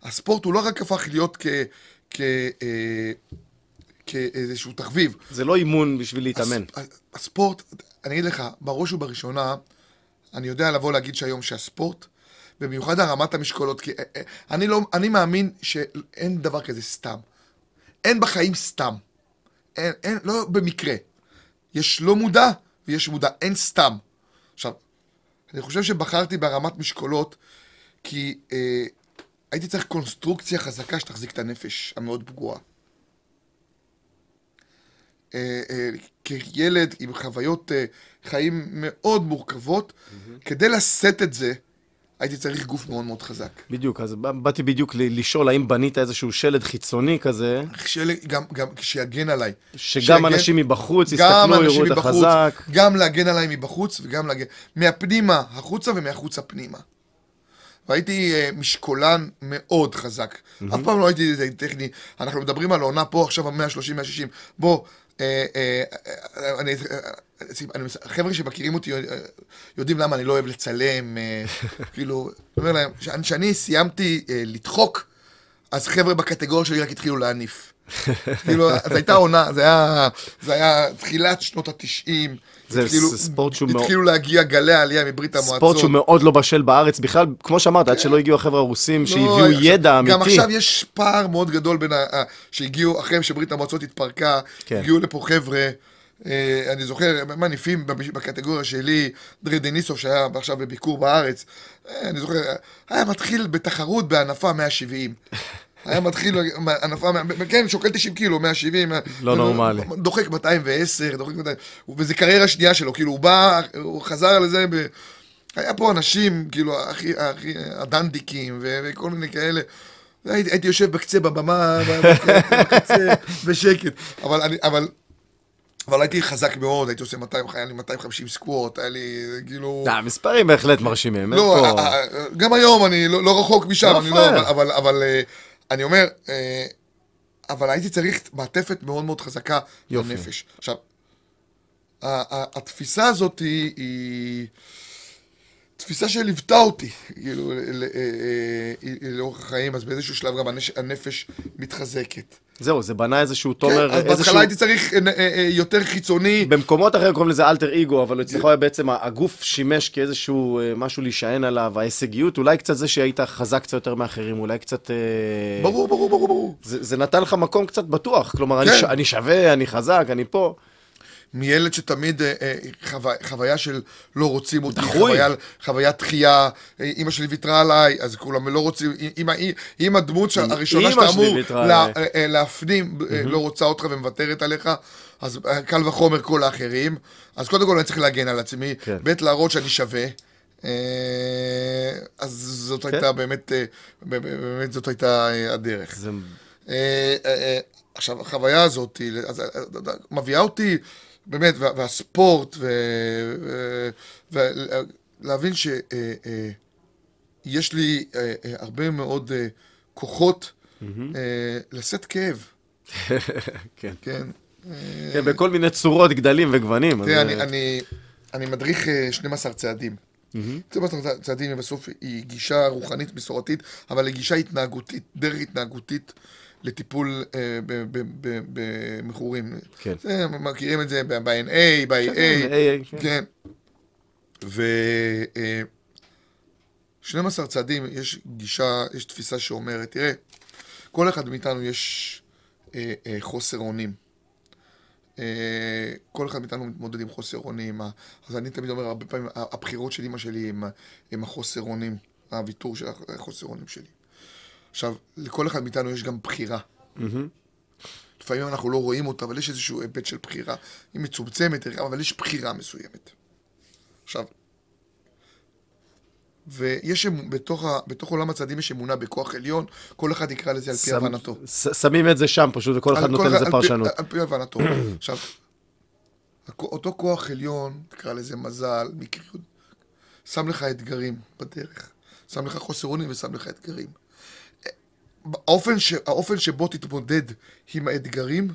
הספורט הוא לא רק הפך להיות כ... כ... כאיזשהו תחביב. זה לא אימון בשביל להתאמן. הספורט, אני אגיד לך, בראש ובראשונה, אני יודע לבוא להגיד שהיום שהספורט, במיוחד הרמת המשקולות, כי אני לא, אני מאמין שאין דבר כזה סתם. אין בחיים סתם. אין, אין, לא במקרה. יש לא מודע ויש מודע. אין סתם. עכשיו, אני חושב שבחרתי בהרמת משקולות, כי אה, הייתי צריך קונסטרוקציה חזקה שתחזיק את הנפש המאוד פגועה. כילד עם חוויות חיים מאוד מורכבות, כדי לשאת את זה, הייתי צריך גוף מאוד מאוד חזק. בדיוק, אז באתי בדיוק לשאול, האם בנית איזשהו שלד חיצוני כזה? שלד, גם, גם, שיגן עליי. שגם אנשים מבחוץ יסתכלו, יראו את החזק. גם להגן עליי מבחוץ, וגם להגן... מהפנימה החוצה ומהחוץ הפנימה. והייתי משקולן מאוד חזק. אף פעם לא הייתי טכני. אנחנו מדברים על העונה פה, עכשיו מאה שלושים, מאה שישים. בוא, חבר'ה שמכירים אותי יודעים למה אני לא אוהב לצלם, כאילו, אני אומר להם, כשאני סיימתי לדחוק, אז חבר'ה בקטגוריה שלי רק התחילו להניף. כאילו, זו הייתה עונה, זה היה תחילת שנות התשעים, התחילו להגיע גלי העלייה מברית המועצות. ספורט שהוא מאוד לא בשל בארץ בכלל, כמו שאמרת, עד שלא הגיעו החבר'ה הרוסים שהביאו ידע אמיתי. גם עכשיו יש פער מאוד גדול בין שהגיעו, אחרי שברית המועצות התפרקה, הגיעו לפה חבר'ה, אני זוכר, מניפים בקטגוריה שלי, דרדניסוף שהיה עכשיו בביקור בארץ, אני זוכר, היה מתחיל בתחרות בענפה מאה שבעים. היה מתחיל, ענפה, כן, שוקל תשעים קילו, מאה שבעים. לא נורמלי. דוחק מאתיים ועשר, דוחק מאתיים, וזה קריירה שנייה שלו, כאילו הוא בא, הוא חזר לזה, היה פה אנשים, כאילו, הדנדיקים וכל מיני כאלה. הייתי יושב בקצה בבמה, בקצה, בשקט, אבל... אבל הייתי חזק מאוד, הייתי עושה מאתיים חמישים סקווט, היה לי, כאילו... המספרים בהחלט מרשימים. לא, גם היום אני לא רחוק משם, אבל אני אומר, אבל הייתי צריך מעטפת מאוד מאוד חזקה לנפש. עכשיו, התפיסה הזאת היא תפיסה שליוותה אותי, כאילו, לאורך החיים, אז באיזשהו שלב גם הנפש מתחזקת. זהו, זה בנה איזשהו תומר, כן, איזשהו... בהתחלה הייתי צריך יותר חיצוני. במקומות אחרים קוראים לזה אלטר איגו, אבל אצלך היה בעצם הגוף שימש כאיזשהו משהו להישען עליו, ההישגיות, אולי קצת זה שהיית חזק קצת יותר מאחרים, אולי קצת... ברור, ברור, ברור, ברור. זה, זה נתן לך מקום קצת בטוח, כלומר, כן. אני, ש... אני שווה, אני חזק, אני פה. מילד שתמיד חוויה של לא רוצים אותי, חוויית דחייה, אמא שלי ויתרה עליי, אז כולם לא רוצים, אם הדמות הראשונה שאתה אמור להפנים לא רוצה אותך ומוותרת עליך, אז קל וחומר כל האחרים. אז קודם כל אני צריך להגן על עצמי, ב' להראות שאני שווה. אז זאת הייתה באמת, באמת זאת הייתה הדרך. עכשיו, החוויה הזאת מביאה אותי באמת, והספורט, ולהבין שיש לי הרבה מאוד כוחות לשאת כאב. כן. כן, בכל מיני צורות, גדלים וגוונים. אני מדריך שנים עשר צעדים. שנים עשר צעדים בסוף היא גישה רוחנית מסורתית, אבל היא גישה התנהגותית, דרך התנהגותית. לטיפול במכורים. כן. מכירים את זה ב-אן איי, ב-איי איי. כן. ו-שנים עשר צעדים יש גישה, יש תפיסה שאומרת, תראה, כל אחד מאיתנו יש חוסר אונים. כל אחד מאיתנו מתמודד עם חוסר אונים. אז אני תמיד אומר, הרבה פעמים, הבחירות של אמא שלי הם החוסר אונים, הוויתור של החוסר אונים שלי. עכשיו, לכל אחד מאיתנו יש גם בחירה. לפעמים אנחנו לא רואים אותה, אבל יש איזשהו היבט של בחירה. היא מצומצמת, אבל יש בחירה מסוימת. עכשיו, ויש בתוך עולם הצעדים יש אמונה בכוח עליון, כל אחד יקרא לזה על פי הבנתו. שמים את זה שם פשוט, וכל אחד נותן לזה פרשנות. על פי הבנתו. עכשיו, אותו כוח עליון, תקרא לזה מזל, מקריות, שם לך אתגרים בדרך. שם לך חוסר אונים ושם לך אתגרים. האופן, ש... האופן שבו תתמודד עם האתגרים,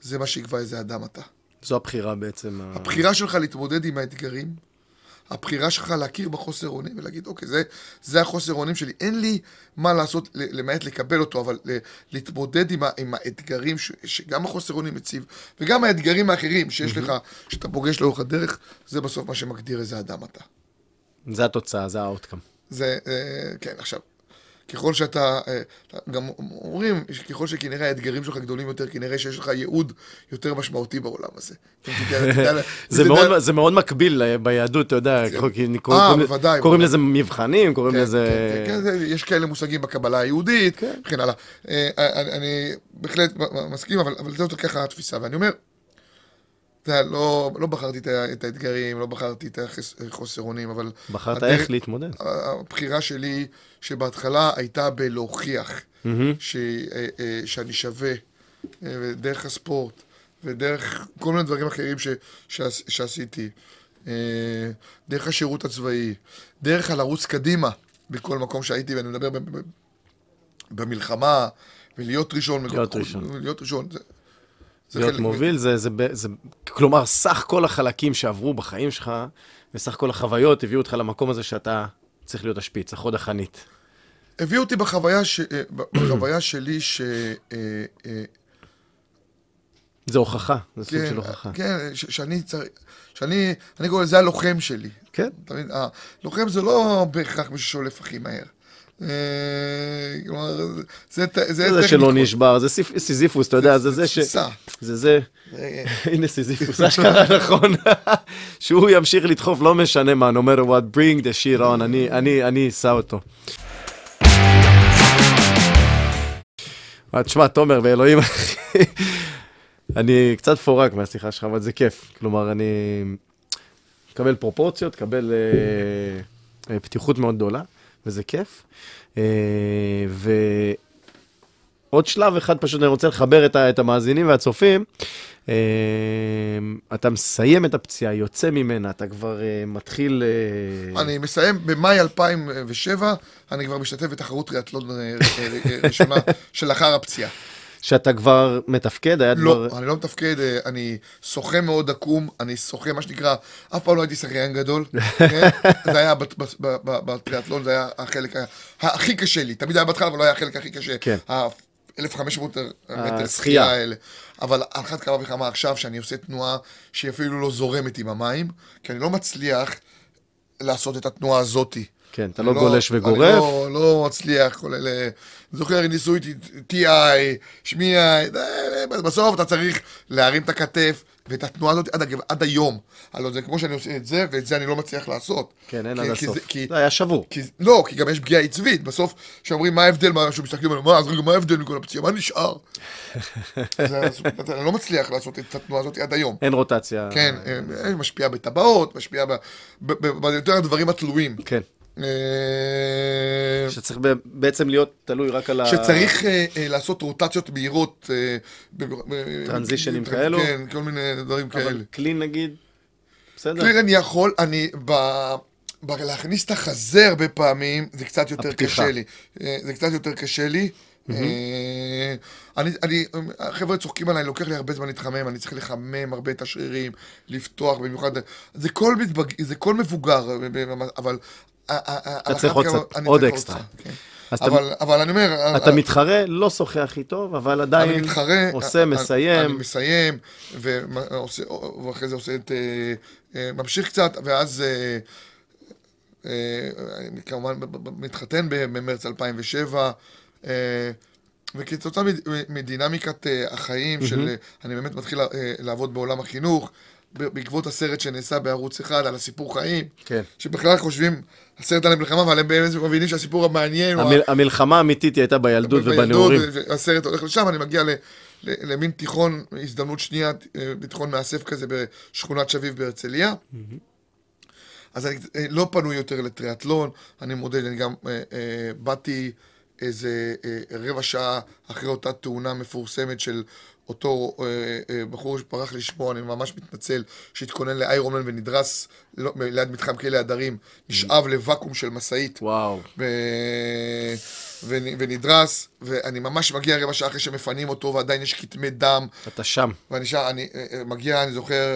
זה מה שיקבע איזה אדם אתה. זו הבחירה בעצם. הבחירה שלך להתמודד עם האתגרים, הבחירה שלך להכיר בחוסר אונים ולהגיד, אוקיי, זה, זה החוסר אונים שלי. אין לי מה לעשות למעט לקבל אותו, אבל להתמודד עם, ה... עם האתגרים ש... שגם החוסר אונים מציב, וגם האתגרים האחרים שיש לך, שאתה פוגש לאורך הדרך, זה בסוף מה שמגדיר איזה אדם אתה. זה התוצאה, זה האוטקאם. זה, כן, עכשיו. ככל שאתה, גם אומרים, ככל שכנראה האתגרים שלך גדולים יותר, כנראה שיש לך ייעוד יותר משמעותי בעולם הזה. זה מאוד מקביל ביהדות, אתה יודע, קוראים לזה מבחנים, קוראים לזה... יש כאלה מושגים בקבלה היהודית, וכן הלאה. אני בהחלט מסכים, אבל זאת ככה התפיסה, ואני אומר, לא בחרתי את האתגרים, לא בחרתי את החוסר אונים, אבל... בחרת איך להתמודד. הבחירה שלי שבהתחלה הייתה בלהוכיח שאני שווה, ודרך הספורט, ודרך כל מיני דברים אחרים שעשיתי, דרך השירות הצבאי, דרך הלרוץ קדימה בכל מקום שהייתי, ואני מדבר במלחמה, ולהיות ראשון. להיות ראשון. להיות מוביל, זה, זה, זה, כלומר, סך כל החלקים שעברו בחיים שלך, וסך כל החוויות הביאו אותך למקום הזה שאתה צריך להיות השפיץ, החוד החנית. הביאו אותי בחוויה, ש, בחוויה שלי ש... זה הוכחה, זה סוג של הוכחה. כן, שאני צריך... שאני, אני קורא, זה הלוחם שלי. כן? הלוחם זה לא בהכרח מישהו שולף הכי מהר. זה שלא נשבר, זה סיזיפוס, אתה יודע, זה זה ש... זה זה, הנה סיזיפוס, אשכרה נכון, שהוא ימשיך לדחוף, לא משנה מה, no matter what, bring the shit on, אני אסע אותו. תשמע, תומר, ואלוהים, אני קצת פורק מהשיחה שלך, אבל זה כיף, כלומר, אני מקבל פרופורציות, מקבל פתיחות מאוד גדולה, וזה כיף. ועוד שלב אחד, פשוט אני רוצה לחבר את המאזינים והצופים. אתה מסיים את הפציעה, יוצא ממנה, אתה כבר מתחיל... אני מסיים, במאי אלפיים ושבע, אני כבר משתתף בתחרות ריאטלון ראשונה שלאחר הפציעה. שאתה כבר מתפקד? לא, אני לא מתפקד, אני שוחה מאוד עקום, אני שוחה, מה שנקרא, אף פעם לא הייתי שחיין גדול. זה היה בטריאטלון, זה היה החלק הכי קשה לי, תמיד היה בהתחלה, אבל לא היה החלק הכי קשה. אלף וחמש מאות מטר שחייה האלה. אבל על אחת כמה וכמה עכשיו, שאני עושה תנועה שהיא אפילו לא זורמת עם המים, כי אני לא מצליח לעשות את התנועה הזאת. כן, אתה לא גולש וגורף. אני לא מצליח, כולל... זוכר, ניסוי, טי איי, שמי איי, בסוף אתה צריך להרים את הכתף, ואת התנועה הזאת עד, עד היום. הלוא זה כמו שאני עושה את זה, ואת זה אני לא מצליח לעשות. כן, אין עד הסוף. זה היה שבור. לא, כי גם יש פגיעה עצבית. בסוף, כשאומרים מה ההבדל, כשמסתכלים עלינו, מה, אז רגע, מה ההבדל מכל הפציעה? מה נשאר? אני לא מצליח לעשות את התנועה הזאת עד היום. אין רוטציה. כן, משפיעה בטבעות, משפיעה ביותר הדברים התלויים. כן. שצריך בעצם להיות תלוי רק על ה... שצריך לעשות רוטציות מהירות. טרנזישנים כאלו? כן, כל מיני דברים כאלה. אבל קלין נגיד? בסדר? קלין אני יכול, אני... להכניס את החזה הרבה פעמים, זה קצת יותר קשה לי. זה קצת יותר קשה לי. החבר'ה צוחקים עליי, לוקח לי הרבה זמן להתחמם, אני צריך לחמם הרבה את השרירים, לפתוח במיוחד. זה כל מבוגר, אבל... אתה צריך עוד אקסטרה. אבל אני אומר... אתה מתחרה, לא שוחח הכי טוב, אבל עדיין עושה, מסיים. אני מסיים, ואחרי זה עושה את... ממשיך קצת, ואז... אני כמובן מתחתן במרץ אלפיים ושבע, וכתוצאה מדינמיקת החיים של... אני באמת מתחיל לעבוד בעולם החינוך, בעקבות הסרט שנעשה בערוץ אחד על הסיפור חיים, שבכלל חושבים הסרט על המלחמה, אבל הם באמת מבינים שהסיפור המעניין... המלחמה האמיתית הייתה בילדות ובנעורים. הסרט הולך לשם, אני מגיע למין תיכון, הזדמנות שנייה, בתיכון מאסף כזה בשכונת שביב בהרצליה, אז אני לא פנוי יותר לטריאטלון, אני מודד, אני גם באתי איזה רבע שעה אחרי אותה תאונה מפורסמת של... אותו בחור שפרח לשמוע, אני ממש מתנצל, שהתכונן לאיירומן ונדרס ליד מתחם כלא הדרים, נשאב לוואקום של מסעית, ונדרס, ואני ממש מגיע רבע שעה אחרי שמפנים אותו, ועדיין יש כתמי דם. אתה שם. ואני מגיע, אני זוכר,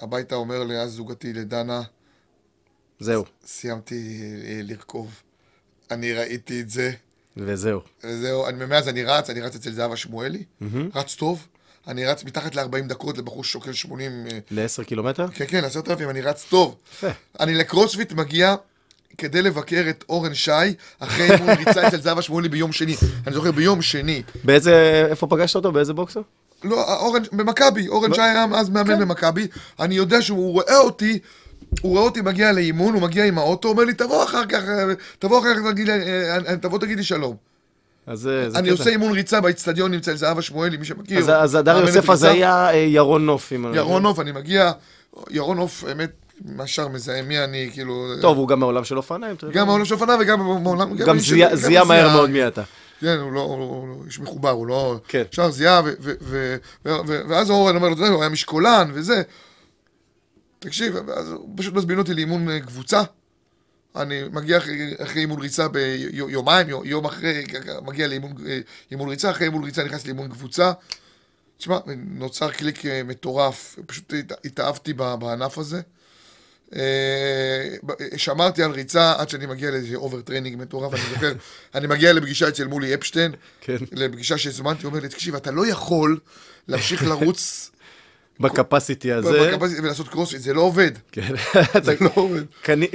הביתה אומר לאז זוגתי לדנה, זהו. סיימתי לרכוב, אני ראיתי את זה. וזהו. וזהו, אני ממאז אני רץ, אני רץ אצל זאב השמואלי, רץ טוב, אני רץ מתחת ל-ארבעים דקות לבחור שוקל שמונים... ל-עשרה קילומטר? כן, כן, עשרת אלפים, אני רץ טוב. יפה. אני לקרוספיט מגיע כדי לבקר את אורן שי, אחרי אימון ריצה אצל זאב השמואלי ביום שני. אני זוכר ביום שני. באיזה, איפה פגשת אותו? באיזה בוקסר? לא, אורן, במכבי, אורן שי היה אז מאמן במכבי, אני יודע שהוא רואה אותי, הוא רואה אותי מגיע לאימון, הוא מגיע עם האוטו, אומר לי, תבוא אחר כך, תבוא אחר כך, תגיד, תבוא תגיד לי שלום. אני עושה אימון ריצה באצטדיון, נמצא אל זאב השמואלי, מי שמכיר. אז הדר יוסף הזה היה ירון נוף. ירון נוף, אני מגיע, ירון נוף, האמת, מהשאר מזהה מי אני, כאילו... טוב, הוא גם מעולם של אופניים. גם מעולם של אופניים וגם מעולם... גם זיהה מהר מאוד מי אתה. כן, הוא לא, יש מחובר, הוא לא... שער זיהה, ואז אורן אומר לו, הוא היה משקולן וזה. תקשיב, אז הוא פשוט מזמין אותי לאימון קבוצה, אני מגיע אחרי אימון ריצה ביומיים, יום אחרי, מגיע לאימון ריצה, אחרי אימון ריצה נכנס לאימון קבוצה, תשמע, נוצר קליק מטורף, פשוט התאהבתי בענף הזה, שמרתי על ריצה עד שאני מגיע לאיזה אובר טריינינג מטורף, אני זוכר, אני מגיע לפגישה אצל מולי אפשטיין, לפגישה שהזמנתי, הוא אומר לי, תקשיב, אתה לא יכול להמשיך לרוץ, בקפסיטי הזה. ולעשות קרוספיט, זה לא עובד. זה לא עובד.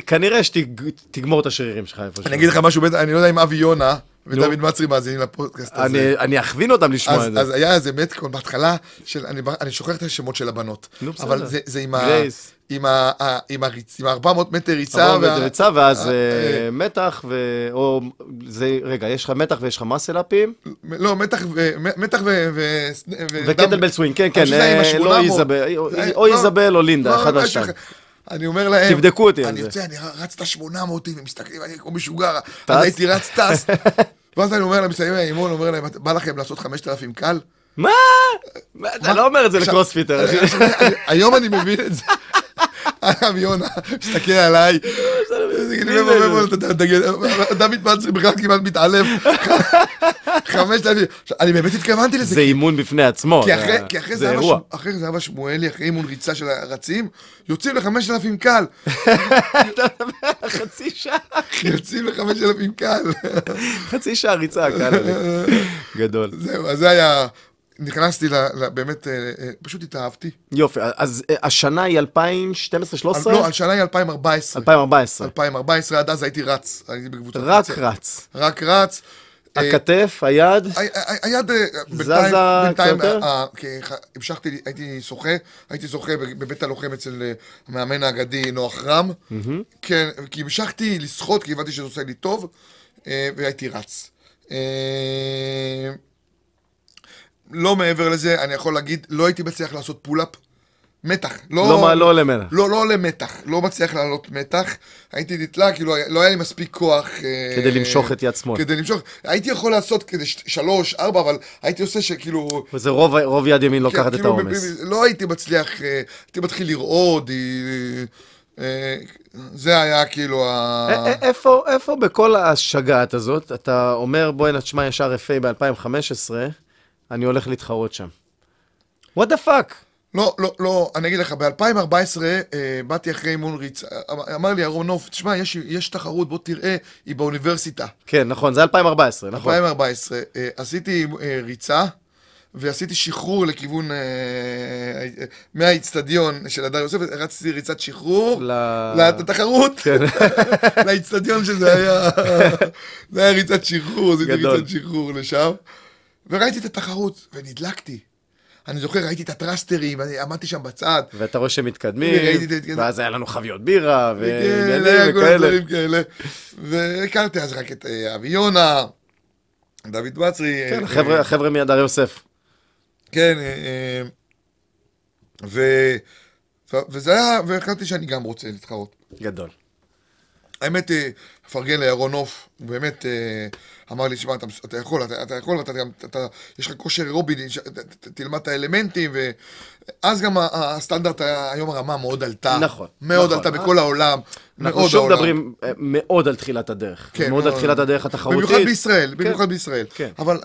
כנראה שתגמור את השרירים שלך איפה שלך. אני אגיד לך משהו, אני לא יודע אם אבי יונה ודוד מצרי מאזינים לפודקאסט הזה. אני אכווין אותם לשמוע את זה. אז היה איזה מתכון בהתחלה, אני שוכח את השמות של הבנות. אבל זה עם ארבע מאות מטר ריצה. ארבע מאות מטר ריצה, ואז מתח, או רגע, יש לך מתח ויש לך מסלאפים? לא, מתח ו... וקטלבל סווינג, כן, כן. או איזבל או לינדה, אחד מהשתיים. אני אומר להם, תבדקו אותי על זה. אני יוצא, אני רץ את השמונה מוטים, ומסתכלים, אני כמו משוגר, אז הייתי רץ טס. ואז אני אומר להם, מסיים האימון, אומר להם, בא לכם לעשות חמשת אלפים קל? מה? אתה לא אומר את זה לקרוספיטר. היום אני מבין את זה. אדם יונה, מסתכל עליי. אדם מתמצא, בכלל כמעט מתעלם. חמשת אלפים. אני באמת התכוונתי לזה. זה אימון בפני עצמו. כי אחרי זאב השמואלי, אחרי אימון ריצה של הרצים, יוצאים לחמשת אלפים קל. אתה מדבר חצי שעה. יוצאים לחמשת אלפים קל. חצי שעה ריצה, קל עליי. גדול. זהו, אז זה היה... נכנסתי באמת, פשוט התאהבתי. יופי, אז השנה היא אלפיים שתים עשרה שלוש עשרה? לא, השנה היא אלפיים ארבע עשרה. אלפיים ארבע עשרה. אלפיים ארבע עשרה, עד אז הייתי רץ. רק רץ. רק רץ. הכתף, היד? היד, בינתיים, המשכתי, הייתי שוחה, הייתי שוחה בבית הלוחם אצל המאמן האגדי נוח רם, כן, כי המשכתי לשחות, כי הבנתי שזה עושה לי טוב, והייתי רץ. לא מעבר לזה, אני יכול להגיד, לא הייתי מצליח לעשות פולאפ, מתח. לא עולה מתח. לא, לא עולה מתח. לא מצליח לעלות מתח. הייתי נתלה, כאילו, לא היה לי מספיק כוח. כדי למשוך את יד שמאל. כדי למשוך. הייתי יכול לעשות כדי שלוש, ארבע, אבל הייתי עושה שכאילו... וזה רוב יד ימין לוקחת את העומס. לא הייתי מצליח, הייתי מתחיל לרעוד. זה היה כאילו... איפה בכל השגעת הזאת, אתה אומר, בואי נשמע ישר אף איי ב-אלפיים וחמש עשרה, אני הולך להתחרות שם. What the fuck? לא, לא, לא, אני אגיד לך, ב-אלפיים וארבע עשרה אה, באתי אחרי אימון ריצה, אמר לי ארונוף, תשמע, יש, יש תחרות, בוא תראה, היא באוניברסיטה. כן, נכון, זה אלפיים וארבע עשרה, נכון. אלפיים וארבע עשרה, אה, עשיתי אה, ריצה, ועשיתי שחרור לכיוון, אה, אה, מהאצטדיון של הדר יוסף, רציתי ריצת שחרור, ל... לתחרות, כן. לאצטדיון שזה היה, זה היה ריצת שחרור, זה היה ריצת שחרור לשם, וראיתי את התחרות, ונדלקתי. אני זוכר, ראיתי את הטרסטרים, עמדתי שם בצד. ואתה רואה שמתקדמים, ואז היה לנו חביות בירה, ועניינים וכאלה. והכרתי אז רק את אבי יונה, דוד מצרי. כן, החבר'ה מידר יוסף. כן, וזה היה, והחלטתי שאני גם רוצה להתחרות. גדול. האמת, פרגן לירון נוף, הוא באמת אמר לי, שמע, אתה יכול, אתה יכול, יש לך כושר אירובי, תלמד את האלמנטים, ואז גם הסטנדרט היום הרמה מאוד עלתה. נכון. מאוד עלתה בכל העולם. אנחנו שוב מדברים מאוד על תחילת הדרך. מאוד על תחילת הדרך התחרותית. במיוחד בישראל, במיוחד בישראל. אבל,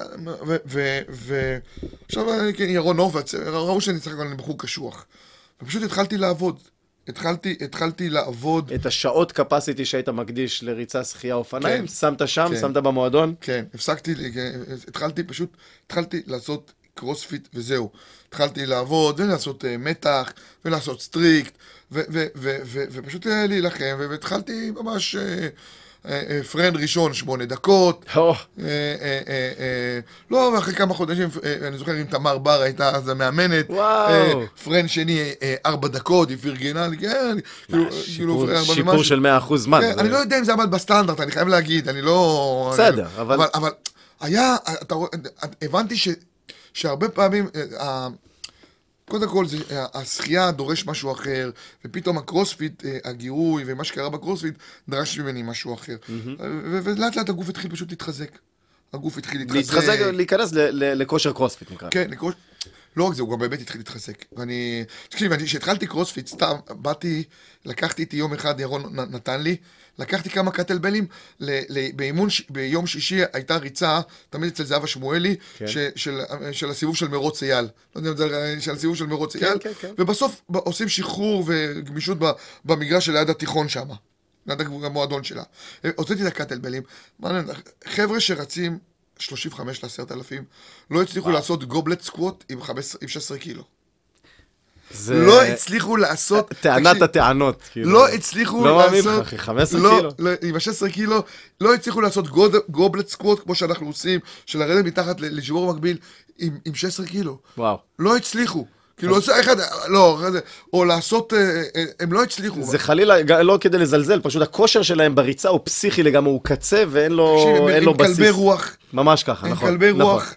ועכשיו ירון נוף, ראו שאני צריך לקרוא לבחור קשוח. ופשוט התחלתי לעבוד. התחלתי, התחלתי לעבוד... את השעות קפסיטי שהיית מקדיש לריצה, שחייה, אופניים, שמת שם, שמת במועדון? כן, הפסקתי, התחלתי פשוט, התחלתי לעשות קרוספיט וזהו. התחלתי לעבוד ולעשות מתח ולעשות סטריקט ופשוט להילחם, והתחלתי ממש פרנד ראשון, שמונה דקות. לא, ואחרי כמה חודשים, אני זוכר אם תמר בר הייתה אז המאמנת, פרנד שני, ארבע דקות, היא פרגנה, שיפור של מאה אחוז זמן. אני לא יודע אם זה עמד בסטנדרט, אני חייב להגיד, אני לא... בסדר, אבל... אבל היה, הבנתי שהרבה פעמים... קודם כל, זה, השחייה דורש משהו אחר, ופתאום הקרוספיט, הגירוי ומה שקרה בקרוספיט, דרש ממני משהו אחר. Mm-hmm. ולאט לאט הגוף התחיל פשוט להתחזק. הגוף התחיל להתחזק. להתחזק, להיכנס ל- ל- לכושר קרוספיט נקרא. כן, לכושר... לא רק זה, הוא גם באמת התחיל להתחזק. ואני... תקשיב, כשהתחלתי קרוספיט, סתם, באתי, לקחתי איתי יום אחד, ירון נתן לי, לקחתי כמה קטלבלים, ל- ל- באימון, ש- ביום שישי הייתה ריצה, תמיד אצל זאב השמואלי, כן. ש- של, של הסיבוב של מרוץ אייל. לא יודע, של הסיבוב של מרוץ אייל. כן, כן, כן. ובסוף ב- עושים שחרור וגמישות ב- במגרש של יד התיכון שם. ליד המועדון שלה. הוצאתי את הקטלבלים. חבר'ה שרצים, שלושים וחמש לעשרת אלפים, לא הצליחו לעשות גובלט סקווט עם שש עשרה קילו. לא הצליחו לעשות... טענת הטענות, כאילו. לא הצליחו לעשות... לא מאמין לך, אחי, חמש עשרה קילו. עם ה-שש עשרה קילו, לא הצליחו לעשות גובלט סקווט, כמו שאנחנו עושים, של הרדת מתחת לשימור מקביל, עם שש עשרה קילו. וואו. לא הצליחו. כאילו, אחד, לא, או לעשות, הם לא הצליחו. זה חלילה, לא כדי לזלזל, פשוט הכושר שלהם בריצה הוא פסיכי לגמרי, הוא קצה ואין לו בסיס. הם כלבי רוח. ממש ככה, נכון. הם כלבי רוח,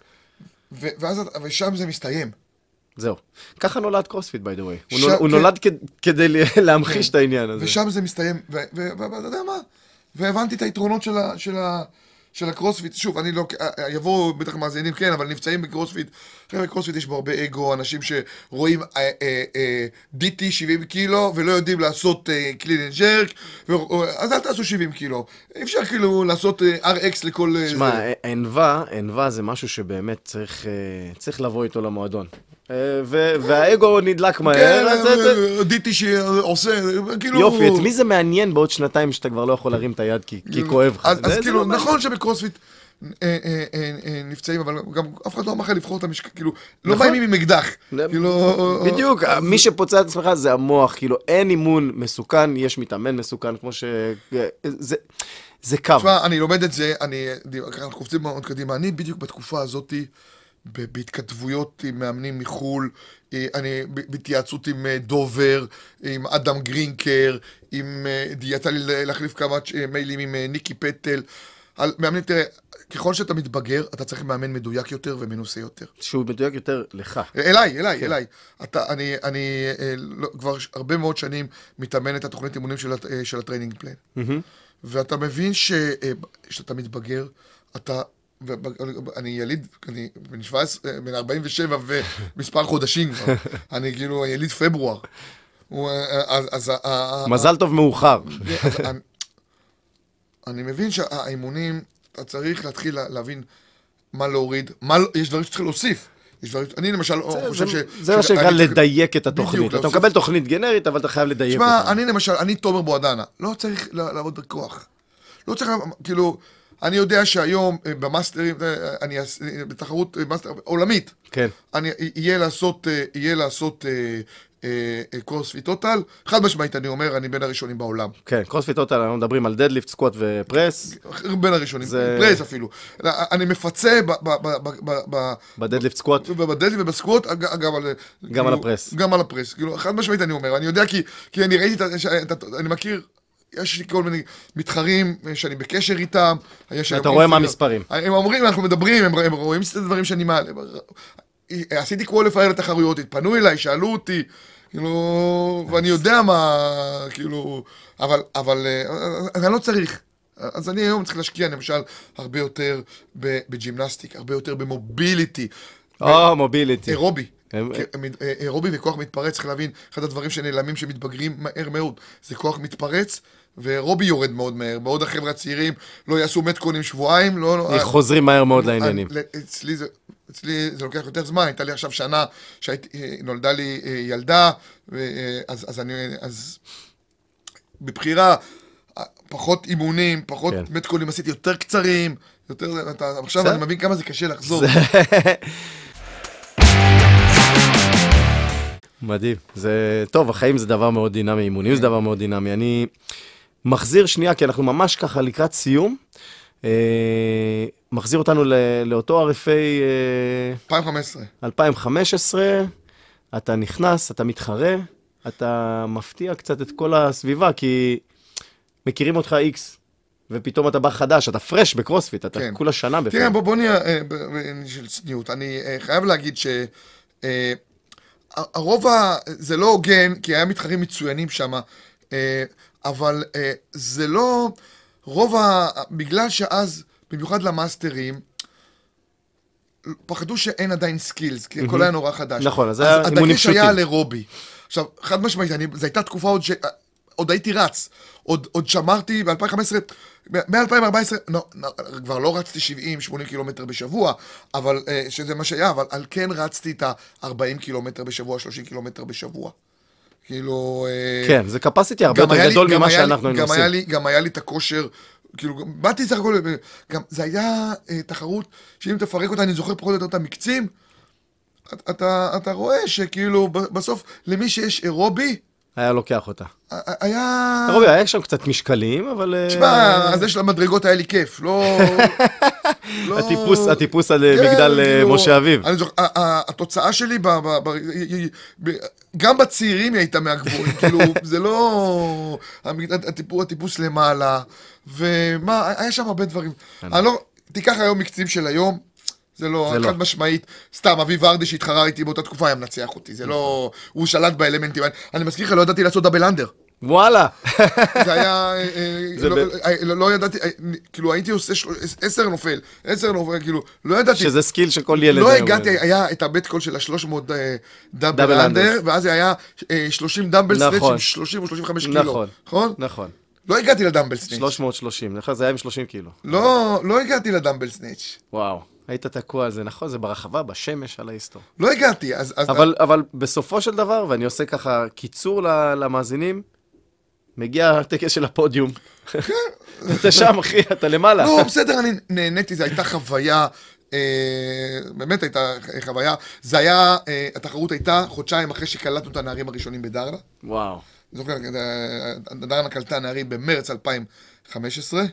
ושם זה מסתיים. זהו. ככה נולד קרוספיט, by the way. הוא נולד כדי להמחיש את העניין הזה. ושם זה מסתיים, ואתה יודע מה? והבנתי את היתרונות של ה... של הקרוספיט, שוב, אני לא, יבואו בטח מאזינים, כן, אבל נפצעים בקרוספיט, אחרי בקרוספיט יש בו הרבה אגו, אנשים שרואים אה, אה, אה, די טי שבעים קילו, ולא יודעים לעשות אה, קלין אנד ג'רק, ו... אז אל תעשו שבעים קילו, אי אפשר כאילו לעשות אה, אר אקס לכל... שמע, זה... ענווה, ענווה זה משהו שבאמת צריך, אה, צריך לבוא איתו למועדון. והאגו נדלק מהר. הודיתי שעושה, כאילו... יופי, את מי זה מעניין בעוד שנתיים שאתה כבר לא יכול להרים את היד כי כואב לך? אז כאילו, נכון שבקרוספיט נפצעים, אבל גם אף אחד לא אמר לך לבחור את המשקל, כאילו, לא באים עם אקדח. בדיוק, מי שפוצע את עצמך זה המוח, כאילו, אין אימון מסוכן, יש מתאמן מסוכן, כמו ש... זה קו. תשמע, אני לומד את זה, אני, אנחנו קופצים מאוד קדימה, אני בדיוק בתקופה הזאת, בהתכתבויות עם מאמנים מחול, אני בהתייעצות עם דובר, עם אדם גרינקר, עם, יצא לי להחליף כמה מיילים עם ניקי פטל, על מאמנים, תראה, ככל שאתה מתבגר, אתה צריך מאמן מדויק יותר ומנוסה יותר. שהוא מדויק יותר לך. אליי, אליי, כן. אליי. אתה, אני, אני לא, כבר הרבה מאוד שנים מתאמן את התוכנית אימונים של, של הטריינינג פלן. Mm-hmm. ואתה מבין ש, שאתה מתבגר, אתה, אני יליד, אני בן שבע עשרה, בן ארבעים ושבע ומספר חודשים, אני כאילו יליד פברואר. מזל טוב מאוחר. אני מבין שהאימונים, אתה צריך להתחיל להבין מה להוריד, יש דברים שצריך להוסיף. אני למשל חושב ש... זה מה שנקרא לדייק את התוכנית. אתה מקבל תוכנית גנרית, אבל אתה חייב לדייק אותה. תשמע, אני למשל, אני תומר בוהדנה, לא צריך לעבוד בכוח. לא צריך, כאילו... אני יודע שהיום במאסטרים, אני בתחרות מאסטר עולמית, כן. אני, יהיה לעשות, יהיה לעשות אה, אה, אה, קרוספיט טוטל, חד משמעית אני אומר, אני בין הראשונים בעולם. כן, קרוספיט טוטל, אנחנו מדברים על דדליפט, סקוט ופרס. בין הראשונים, זה... פרס אפילו. אני מפצה ב... ב, ב, ב, ב בדדליפט סקוט. בדדליפט ובסקוט, גם על... גם כאילו, על הפרס. גם על הפרס, כאילו, חד משמעית אני אומר, אני יודע כי, כי אני ראיתי, את, את, אני מכיר... יש לי כל מיני מתחרים שאני בקשר איתם. אתה רואה מה מספרים. הם אומרים, אנחנו מדברים, הם רואים את הדברים שאני מעלה. עשיתי קווליפייר לתחרויות, התפנו אליי, שאלו אותי, כאילו, ואני יודע מה, כאילו, אבל, אבל, אני לא צריך. אז אני היום צריך להשקיע, למשל, הרבה יותר בג'ימנסטיק, הרבה יותר במוביליטי. או, מוביליטי. אירובי. אירובי וכוח מתפרץ, צריך להבין, אחד הדברים שנעלמים שמתבגרים מהר מאוד, זה כוח מתפרץ, ואירובי יורד מאוד מהר, מאוד החבר'ה הצעירים, לא יעשו מתקונים שבועיים, לא... חוזרים מהר מאוד לעניינים. אצלי זה... אצלי זה לוקח יותר זמן, הייתה לי עכשיו שנה, שנולדה לי ילדה, אז אני... אז... בבחירה, פחות אימונים, פחות מתקונים, עשיתי יותר קצרים, יותר... עכשיו אני מבין כמה זה קשה לחזור. מדהים, זה טוב, החיים זה דבר מאוד דינמי, אימונים זה דבר מאוד דינמי, אני מחזיר שנייה, כי אנחנו ממש ככה לקראת סיום, אה, מחזיר אותנו ל... לאותו ערפי... אה, אלפיים וחמש עשרה. אלפיים וחמש עשרה, אתה נכנס, אתה מתחרה, אתה מפתיע קצת את כל הסביבה, כי מכירים אותך איקס, ופתאום אתה בא חדש, אתה פרש בקרוספיט, אתה כן. כולה שנה בפרש. תראה, בוא, בוא נהיה אה, ב... של צניות, אני אה, חייב להגיד ש... אה, הרוב זה לא הוגן, כי היה מתחרים מצוינים שם, אבל זה לא... רוב ה... בגלל שאז, במיוחד למאסטרים, פחדו שאין עדיין סקילס, כי הכל היה נורא חדש. נכון, אז הדגש היה לרובי. עכשיו, חד משמעית, זו הייתה תקופה עוד ש... עוד הייתי רץ, עוד שמרתי ב-אלפיים וחמש עשרה, מ-אלפיים וארבע עשרה, כבר לא רצתי שבעים שמונים קילומטר בשבוע, אבל, שזה מה שהיה, אבל על כן רצתי את ה-ארבעים קילומטר בשבוע, שלושים קילומטר בשבוע. כאילו... כן, זה קפסיטי הרבה יותר גדול ממה שאנחנו נעושים. גם היה לי את הכושר, כאילו, באתי סך הכל, זה היה תחרות, שאם תפרק אותה, אני זוכר פחות או יותר את המקצים, אתה רואה שכאילו, בסוף, למי שיש אירובי, היה לוקח אותה. היה... רובי, היה שם קצת משקלים, אבל... תשמע, אז יש למדרגות, היה לי כיף, לא... הטיפוס על מגדל משה אביב. התוצאה שלי, גם בצעירים היא הייתה מהגבוהים, כאילו, זה לא... הטיפוס למעלה, ומה, היה שם הרבה דברים. תיקח היום מקצים של היום, זה לא, חד משמעית, סתם, אבי ורדי שהתחרה איתי באותה תקופה היה מנצח אותי, זה לא, הוא שלט באלמנטים, אני מזכיר לך, לא ידעתי לעשות דאבל אנדר. וואלה! זה היה, לא ידעתי, כאילו הייתי עושה עשר נופל, עשר נופל, כאילו, לא ידעתי. שזה סקיל שכל ילד. לא הגעתי, היה את הבית קול של ה-שלוש מאות דאבל אנדר, ואז היה שלושים דאבל סנאץ' עם שלושים או שלושים וחמש קילו. נכון? נכון. לא הגעתי לדאבל סנאץ'. שלוש מאות ושלושים, לך זה היה עם שלושים קילו. לא, לא הגעתי לדאבל סנאץ'. וואו. היית תקוע על זה, נכון? זה ברחבה, בשמש, על ההיסטור. לא הגעתי, אז... אבל, אבל בסופו של דבר, ואני עושה ככה קיצור למאזינים, מגיע הטקס של הפודיום. כן. אתה שם, אחי, אתה למעלה. לא, בסדר, אני נהניתי, זו הייתה חוויה, באמת הייתה חוויה, זה היה, התחרות הייתה חודשיים אחרי שקלטנו את הנערים הראשונים בדרנה. וואו. זוכר, דרנה קלטה נערים במרץ אלפיים וחמש עשרה.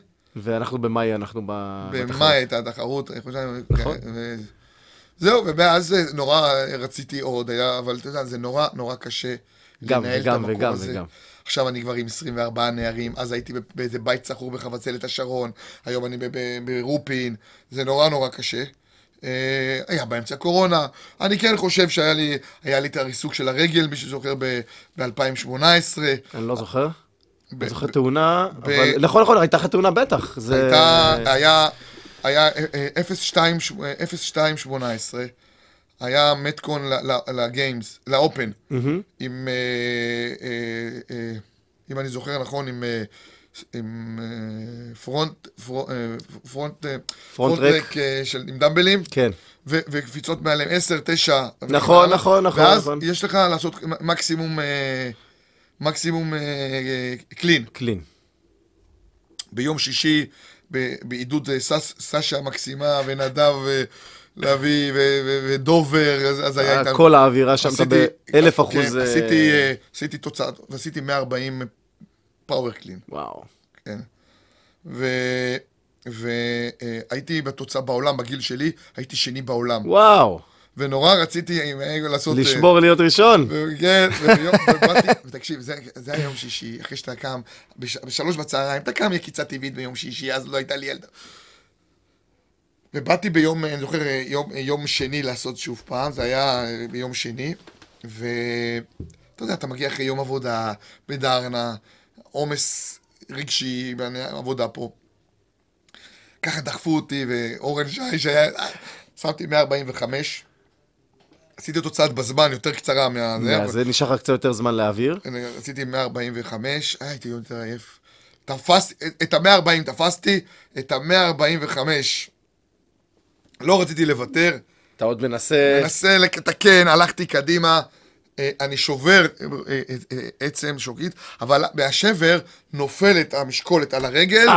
ואנחנו במאי, אנחנו בתחרות. במאי הייתה התחרות, אני חושב. נכון. זהו, ומאז נורא רציתי עוד, אבל אתה יודע, זה נורא נורא קשה לנהל את המקום הזה. עכשיו אני כבר עם עשרים וארבעה נערים, אז הייתי באיזה בית סחור בחבצלת השרון, היום אני ברופין, זה נורא נורא קשה. היה באמצע קורונה, אני כן חושב שהיה לי, היה לי את הריסוק של הרגל, מי שזוכר ב-אלפיים שמונה עשרה. אני לא זוכר. אני זוכר תאונה, אבל לכל לכל, הייתה לך תאונה בטח. הייתה, היה... היה אפס שתיים שמונה עשרה, היה מתקון לגיימס, לאופן, עם, אם אני זוכר נכון, עם פרונט, פרונט, פרונט רק עם דמבלים, וקפיצות מעליהם עשר, תשע. נכון, נכון, נכון. ואז יש לך לעשות מקסימום, מקסימום קלין. קלין. ביום שישי, בעידוד סשה מקסימה ונדב ולוי ודובר, אז היה איתנו. כל האווירה שם באלף אחוז. עשיתי תוצאה, ועשיתי מאה וארבעים פאוור קלין. וואו. כן. והייתי בתוצאה בעולם, בגיל שלי, הייתי שני בעולם. וואו. ונורא רציתי לעשות... לשמור להיות ראשון. כן, וביום, ובאתי, ותקשיב, זה היה יום שישי, אחרי שאתה קם, בשלוש בצהריים, אתה קם יקיצה טבעית ביום שישי, אז לא הייתה לי ילדה. ובאתי ביום, אני זוכר, יום שני לעשות שוב פעם, זה היה ביום שני, ואתה יודע, אתה מגיע אחרי יום עבודה בדרנה, עומס רגשי, עבודה פה. ככה דחפו אותי, ואורן שי, שהיה... שמתי מאה ארבעים וחמש, עשיתי תוצאת בזמן יותר קצרה מה... זה נשאר רק קצת יותר זמן לאוויר. עשיתי מאה ארבעים וחמש, הייתי יותר עייף. את ה-מאה וארבעים תפסתי, את ה-מאה ארבעים וחמש לא רציתי לוותר. אתה עוד מנסה... מנסה לתקן, הלכתי קדימה, אני שובר עצם שוקית, אבל מהשבר נופלת המשקולת על הרגל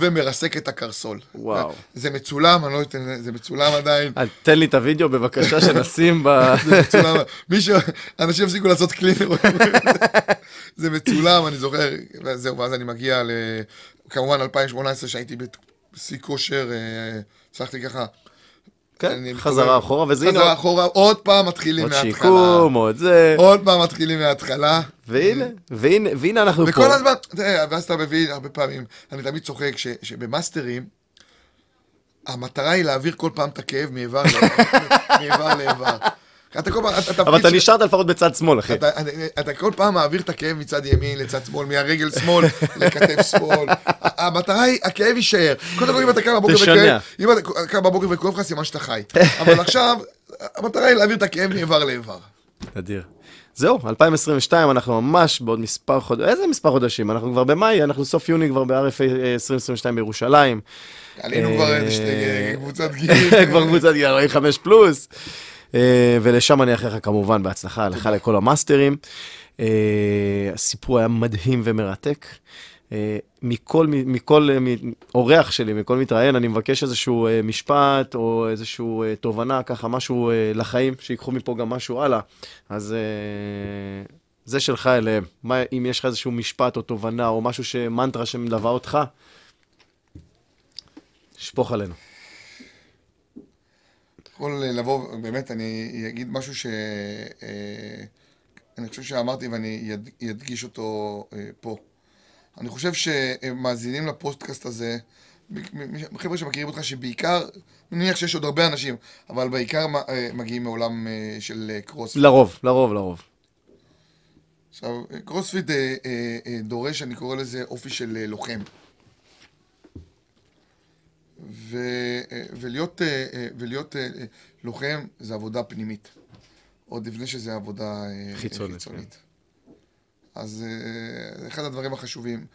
ומרסק את הקרסול. וואו. זה מצולם, אני לא אתן, זה מצולם עדיין. תן לי את הוידאו בבקשה שנשים ב... זה מצולם, מישהו, אנשים הפסיקו לעשות קלין. זה מצולם, אני זוכר, זהו, ואז אני מגיע ל... כמובן אלפיים שמונה עשרה שהייתי בשיא כושר, הצלחתי ככה. כן, חזרה אחורה, וזה הנה... חזרה אחורה, עוד פעם מתחילים מההתחלה. עוד שיקום, עוד זה... עוד פעם מתחילים מההתחלה. והנה, והנה, והנה אנחנו פה. וכל הזמן, ואז אתה מבין, הרבה פעמים, אני תמיד צוחק שבמאסטרים, המטרה היא להעביר כל פעם את הכאב מאיבר לאיבר. אבל אתה נשארת לפחות בצד שמאל, אחי. אתה כל פעם מעביר את הכאב מצד ימין לצד שמאל, מהרגל שמאל לכתף שמאל. המטרה היא, הכאב יישאר. קודם כל, אם אתה קם בבוקר וכאב, אם אתה קם בבוקר וכאב לך, סימן שאתה חי. אבל עכשיו, המטרה היא להעביר את הכאב מאיבר לאיבר. אדיר. זהו, אלפיים עשרים ושתיים, אנחנו ממש בעוד מספר חודשים, איזה מספר חודשים? אנחנו כבר במאי, אנחנו סוף יוני כבר ב-אר אף איי עשרים עשרים ושתיים בירושלים. עלינו כבר קבוצת גיל. כבר קבוצת גיל, ארבעים וחמש פלוס. ולשם אני אחריך כמובן בהצלחה, לך לכל המאסטרים. הסיפור היה מדהים ומרתק. מכל, מכל אורח שלי, מכל מתראיין, אני מבקש איזשהו משפט או איזשהו תובנה, ככה משהו לחיים, שיקחו מפה גם משהו הלאה. אז זה שלך אליהם. מה, אם יש לך איזשהו משפט או תובנה או משהו שמנטרה שמלווה אותך, שפוך עלינו. כל לבוא, באמת, אני אגיד משהו שאני חושב שאמרתי ואני אדגיש אותו פה. אני חושב שמאזינים לפוסטקאסט הזה, חבר'ה שמכירים אותך שבעיקר, נניח שיש עוד הרבה אנשים, אבל בעיקר מגיעים מעולם של קרוספיט. לרוב, לרוב, לרוב. עכשיו, קרוספיט דורש, אני קורא לזה אופי של לוחם. ולהיות, ולהיות לוחם זה עבודה פנימית, עוד לפני שזה עבודה חיצונית. אז אחד הדברים החשובים,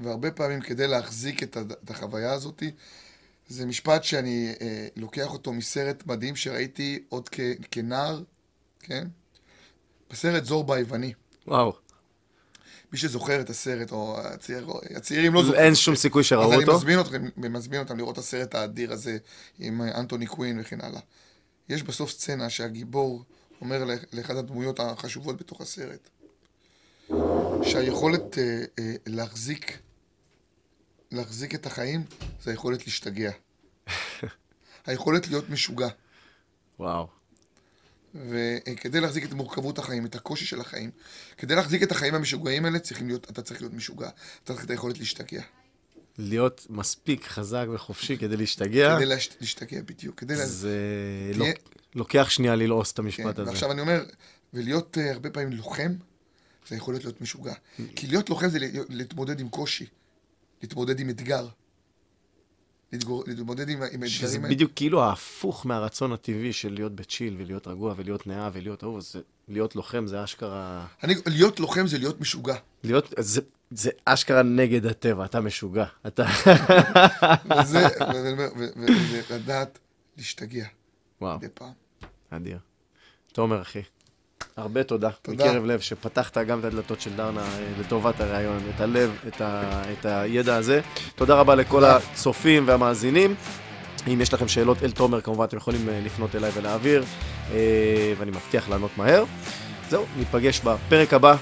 והרבה פעמים כדי להחזיק את החוויה הזאת, זה משפט שאני לוקח אותו מסרט מדהים שראיתי עוד כנער, כן? בסרט זורבה היווני. וואו. מי שזוכר את הסרט, או הצעירים לא זוכרים. אין שום סיכוי שראו אותו. אז אני מזמין אותם לראות את הסרט האדיר הזה עם אנטוני קווין וכן הלאה. יש בסוף סצנה שהגיבור אומר לאחד הדמויות החשובות בתוך הסרט, שהיכולת להחזיק להחזיק את החיים זה היכולת להשתגע. היכולת להיות משוגע. וואו. וכדי להחזיק את מורכבות החיים, את הקושי של החיים, כדי להחזיק את החיים המשוגעים האלה, צריכים להיות, אתה צריך להיות משוגע. אתה צריך את היכולת להשתגע. להיות מספיק חזק וחופשי כדי להשתגע. כדי להש... להשתגע בדיוק. כדי זה לה... לוק... תהיה... לוקח שנייה ללעוס את המשפט כן, הזה. ועכשיו אני אומר, ולהיות uh, הרבה פעמים לוחם, זה יכולת להיות משוגע. כי להיות לוחם זה להתמודד עם קושי, להתמודד עם אתגר. להתגור, להתמודד עם, עם אתגרים. שזה בדיוק כאילו ההפוך מהרצון הטבעי של להיות בצ'יל ולהיות רגוע ולהיות נאה ולהיות אהוב. זה, להיות לוחם זה אשכרה... אני, להיות לוחם זה להיות משוגע. להיות, זה, זה אשכרה נגד הטבע, אתה משוגע. אתה... וזה, וזה לדעת להשתגע. וואו. מדי פעם. אדיר. תומר, אחי. הרבה תודה, תודה. מקרב לב, שפתחת גם את הדלתות של דרנה לטובת הרעיון, את הלב, את, ה, את הידע הזה. תודה רבה לכל תודה. הצופים והמאזינים. אם יש לכם שאלות אל תומר, כמובן אתם יכולים לפנות אליי ולהעביר, ואני מבטיח לענות מהר. זהו, ניפגש בפרק הבא,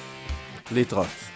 להתראות.